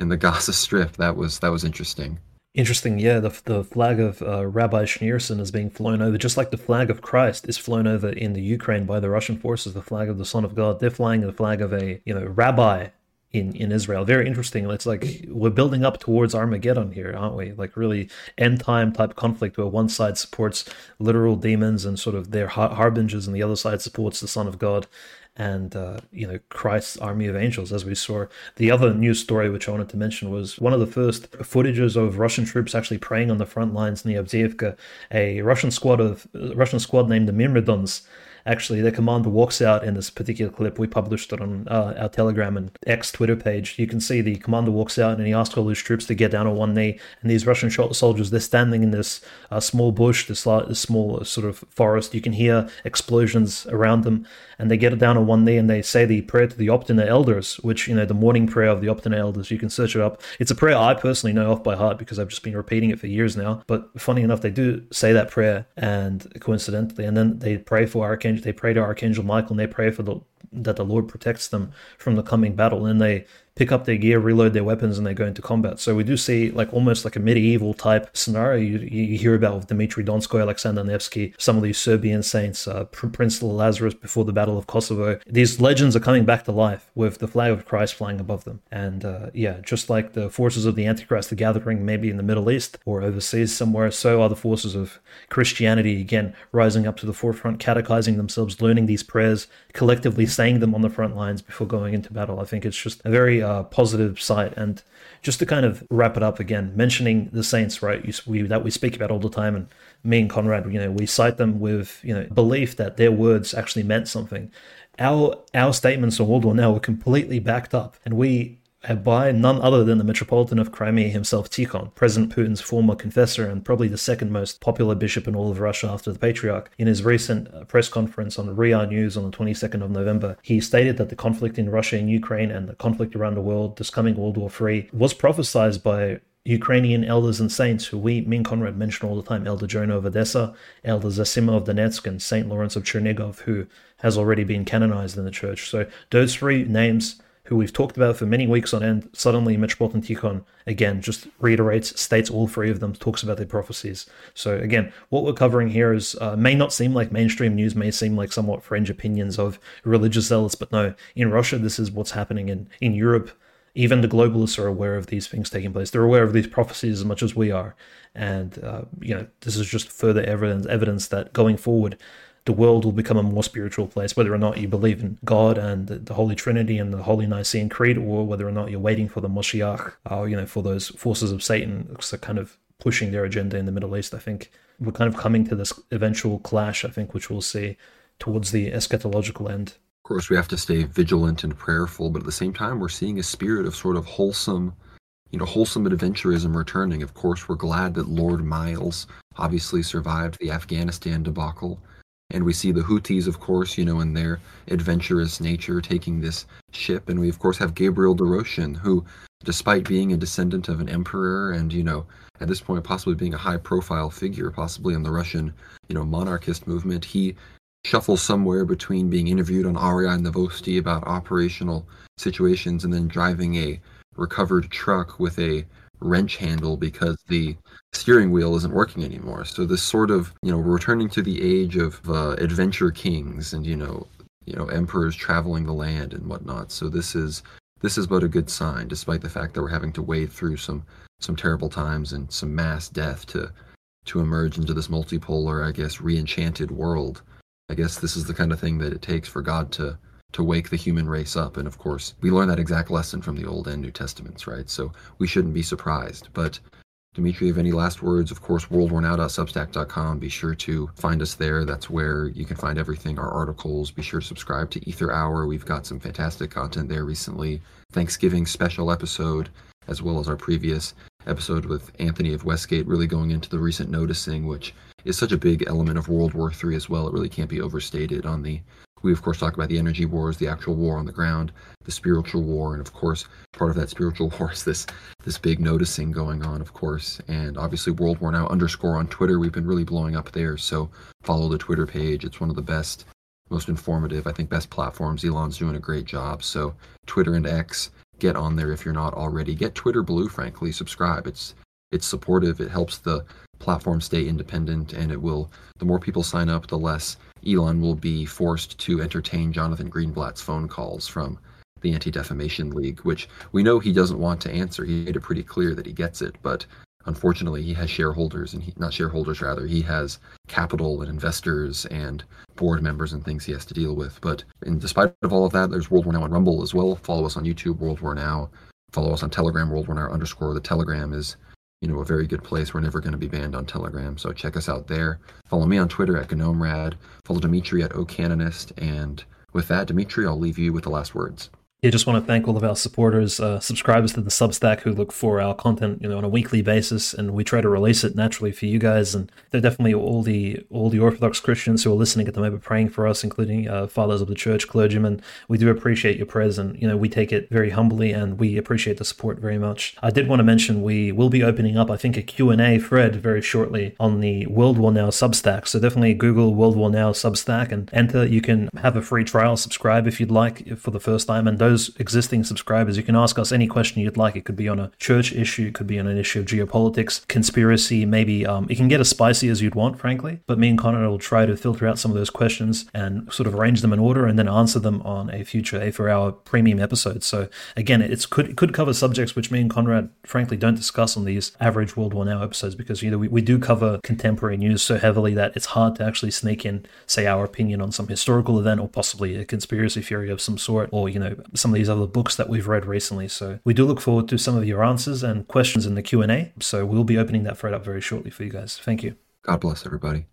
in the Gaza Strip. That was, that was interesting. Interesting, yeah. The the flag of uh, Rabbi Schneerson is being flown over, just like the flag of Christ is flown over in the Ukraine by the Russian forces. The flag of the Son of God. They're flying the flag of a, you know, rabbi in, in Israel. Very interesting. It's like we're building up towards Armageddon here, aren't we? Like really end time type conflict where one side supports literal demons and sort of their har- harbingers, and the other side supports the Son of God and uh, you know, Christ's army of angels, as we saw. The other news story which I wanted to mention was one of the first footages of Russian troops actually praying on the front lines near Avdiivka. A Russian squad of uh, Russian squad named the Myrmidons. Actually, their commander walks out in this particular clip. We published it on uh, our Telegram and X Twitter page. You can see the commander walks out and he asks all his troops to get down on one knee. And these Russian soldiers, they're standing in this uh, small bush, this, uh, this small uh, sort of forest. You can hear explosions around them. And they get down on one knee and they say the prayer to the Optina elders, which, you know, the morning prayer of the Optina elders. You can search it up. It's a prayer I personally know off by heart because I've just been repeating it for years now. But funny enough, they do say that prayer, and coincidentally, and then they pray for Archangel. They pray to Archangel Michael, and they pray for the, that the Lord protects them from the coming battle. And they pick up their gear, reload their weapons, and they go into combat. So we do see like almost like a medieval type scenario. You, you hear about with Dmitry Donskoy, Alexander Nevsky, some of these Serbian saints, uh, Prince Lazarus before the Battle of Kosovo. These legends are coming back to life with the flag of Christ flying above them. And uh, yeah, just like the forces of the Antichrist are gathering maybe in the Middle East or overseas somewhere, so are the forces of Christianity, again, rising up to the forefront, catechizing themselves, learning these prayers, collectively saying them on the front lines before going into battle. I think it's just a very Uh, positive site. And just to kind of wrap it up again, mentioning the saints, right, you, we, that we speak about all the time, and me and Conrad, you know, we cite them with, you know, belief that their words actually meant something. Our our statements on World War Now were completely backed up, and we by none other than the Metropolitan of Crimea himself, Tikhon, President Putin's former confessor and probably the second most popular bishop in all of Russia after the Patriarch. In his recent press conference on R I A News on the twenty-second of November, he stated that the conflict in Russia and Ukraine and the conflict around the world, this coming World War Three, was prophesized by Ukrainian elders and saints who we, me and Conrad, mention all the time, Elder Jonah of Odessa, Elder Zosima of Donetsk, and Saint Lawrence of Chernigov, who has already been canonized in the church. So those three names who we've talked about for many weeks on end, suddenly Metropolitan Tikhon, again, just reiterates, states all three of them, talks about their prophecies. So again, what we're covering here is uh, may not seem like mainstream news, may seem like somewhat fringe opinions of religious zealots, but no, in Russia, this is what's happening. In, in Europe, even the globalists are aware of these things taking place. They're aware of these prophecies as much as we are. And, uh, you know, this is just further evidence, evidence that going forward, the world will become a more spiritual place, whether or not you believe in God and the Holy Trinity and the Holy Nicene Creed, or whether or not you're waiting for the Moshiach, or, you know, for those forces of Satan so kind of pushing their agenda in the Middle East. I think we're kind of coming to this eventual clash, I think, which we'll see towards the eschatological end. Of course, we have to stay vigilant and prayerful, but at the same time, we're seeing a spirit of sort of wholesome, you know, wholesome adventurism returning. Of course, we're glad that Lord Miles obviously survived the Afghanistan debacle. And we see the Houthis, of course, you know, in their adventurous nature taking this ship. And we, of course, have Gabriel Doroshin, who, despite being a descendant of an emperor and, you know, at this point possibly being a high-profile figure, possibly in the Russian, you know, monarchist movement, he shuffles somewhere between being interviewed on R I A Novosti about operational situations and then driving a recovered truck with a wrench handle because the steering wheel isn't working anymore. So this sort of, you know, we're returning to the age of uh, adventure kings and, you know, you know, emperors traveling the land and whatnot. So this is this is but a good sign, despite the fact that we're having to wade through some some terrible times and some mass death to to emerge into this multipolar, I guess, re-enchanted world. I guess this is the kind of thing that it takes for God to to wake the human race up. And of course, we learn that exact lesson from the Old and New Testaments, right? So we shouldn't be surprised. But Dmitry, if any last words, of course, world war now dot substack dot com. Be sure to find us there. That's where you can find everything, our articles. Be sure to subscribe to Ether Hour. We've got some fantastic content there recently. Thanksgiving special episode, as well as our previous episode with Anthony of Westgate, really going into the recent noticing, which is such a big element of World War Three as well. It really can't be overstated on the We, of course, talk about the energy wars, the actual war on the ground, the spiritual war, and, of course, part of that spiritual war is this this big noticing going on, of course, and obviously World War Now underscore on Twitter. We've been really blowing up there, so follow the Twitter page. It's one of the best, most informative, I think, best platforms. Elon's doing a great job, so Twitter and X, get on there if you're not already. Get Twitter Blue, frankly. Subscribe. It's it's supportive. It helps the platform stay independent, and it will, the more people sign up, the less Elon will be forced to entertain Jonathan Greenblatt's phone calls from the Anti-Defamation League, which we know he doesn't want to answer. He made it pretty clear that he gets it, but unfortunately he has shareholders, and he, not shareholders rather, he has capital and investors and board members and things he has to deal with. But in despite of all of that, there's World War Now on Rumble as well. Follow us on YouTube, World War Now. Follow us on Telegram, World War Now underscore. The Telegram is, you know, a very good place. We're never going to be banned on Telegram, so check us out there. Follow me on Twitter at GnomeRad. Follow Dimitri at OCanonist. And with that, Dimitri, I'll leave you with the last words. Yeah, just want to thank all of our supporters, uh, subscribers to the Substack who look for our content, you know, on a weekly basis, and we try to release it naturally for you guys. And they're definitely all the all the Orthodox Christians who are listening at the moment, praying for us, including uh, fathers of the church, clergymen. We do appreciate your prayers, and you know, we take it very humbly, and we appreciate the support very much. I did want to mention we will be opening up, I think, a Q and A thread very shortly on the World War Now Substack. So definitely Google World War Now Substack and enter. You can have a free trial, subscribe if you'd like for the first time, and those existing subscribers, you can ask us any question you'd like. It could be on a church issue, it could be on an issue of geopolitics, conspiracy, maybe um, it can get as spicy as you'd want, frankly, but me and Conrad will try to filter out some of those questions and sort of arrange them in order and then answer them on a future A four hour premium episode. So again, it's could it could cover subjects which me and Conrad frankly don't discuss on these average World War Now episodes, because you know we, we do cover contemporary news so heavily that it's hard to actually sneak in, say, our opinion on some historical event or possibly a conspiracy theory of some sort, or you know some of these other books that we've read recently. So we do look forward to some of your answers and questions in the Q and A. So we'll be opening that thread up very shortly for you guys. Thank you. God bless everybody.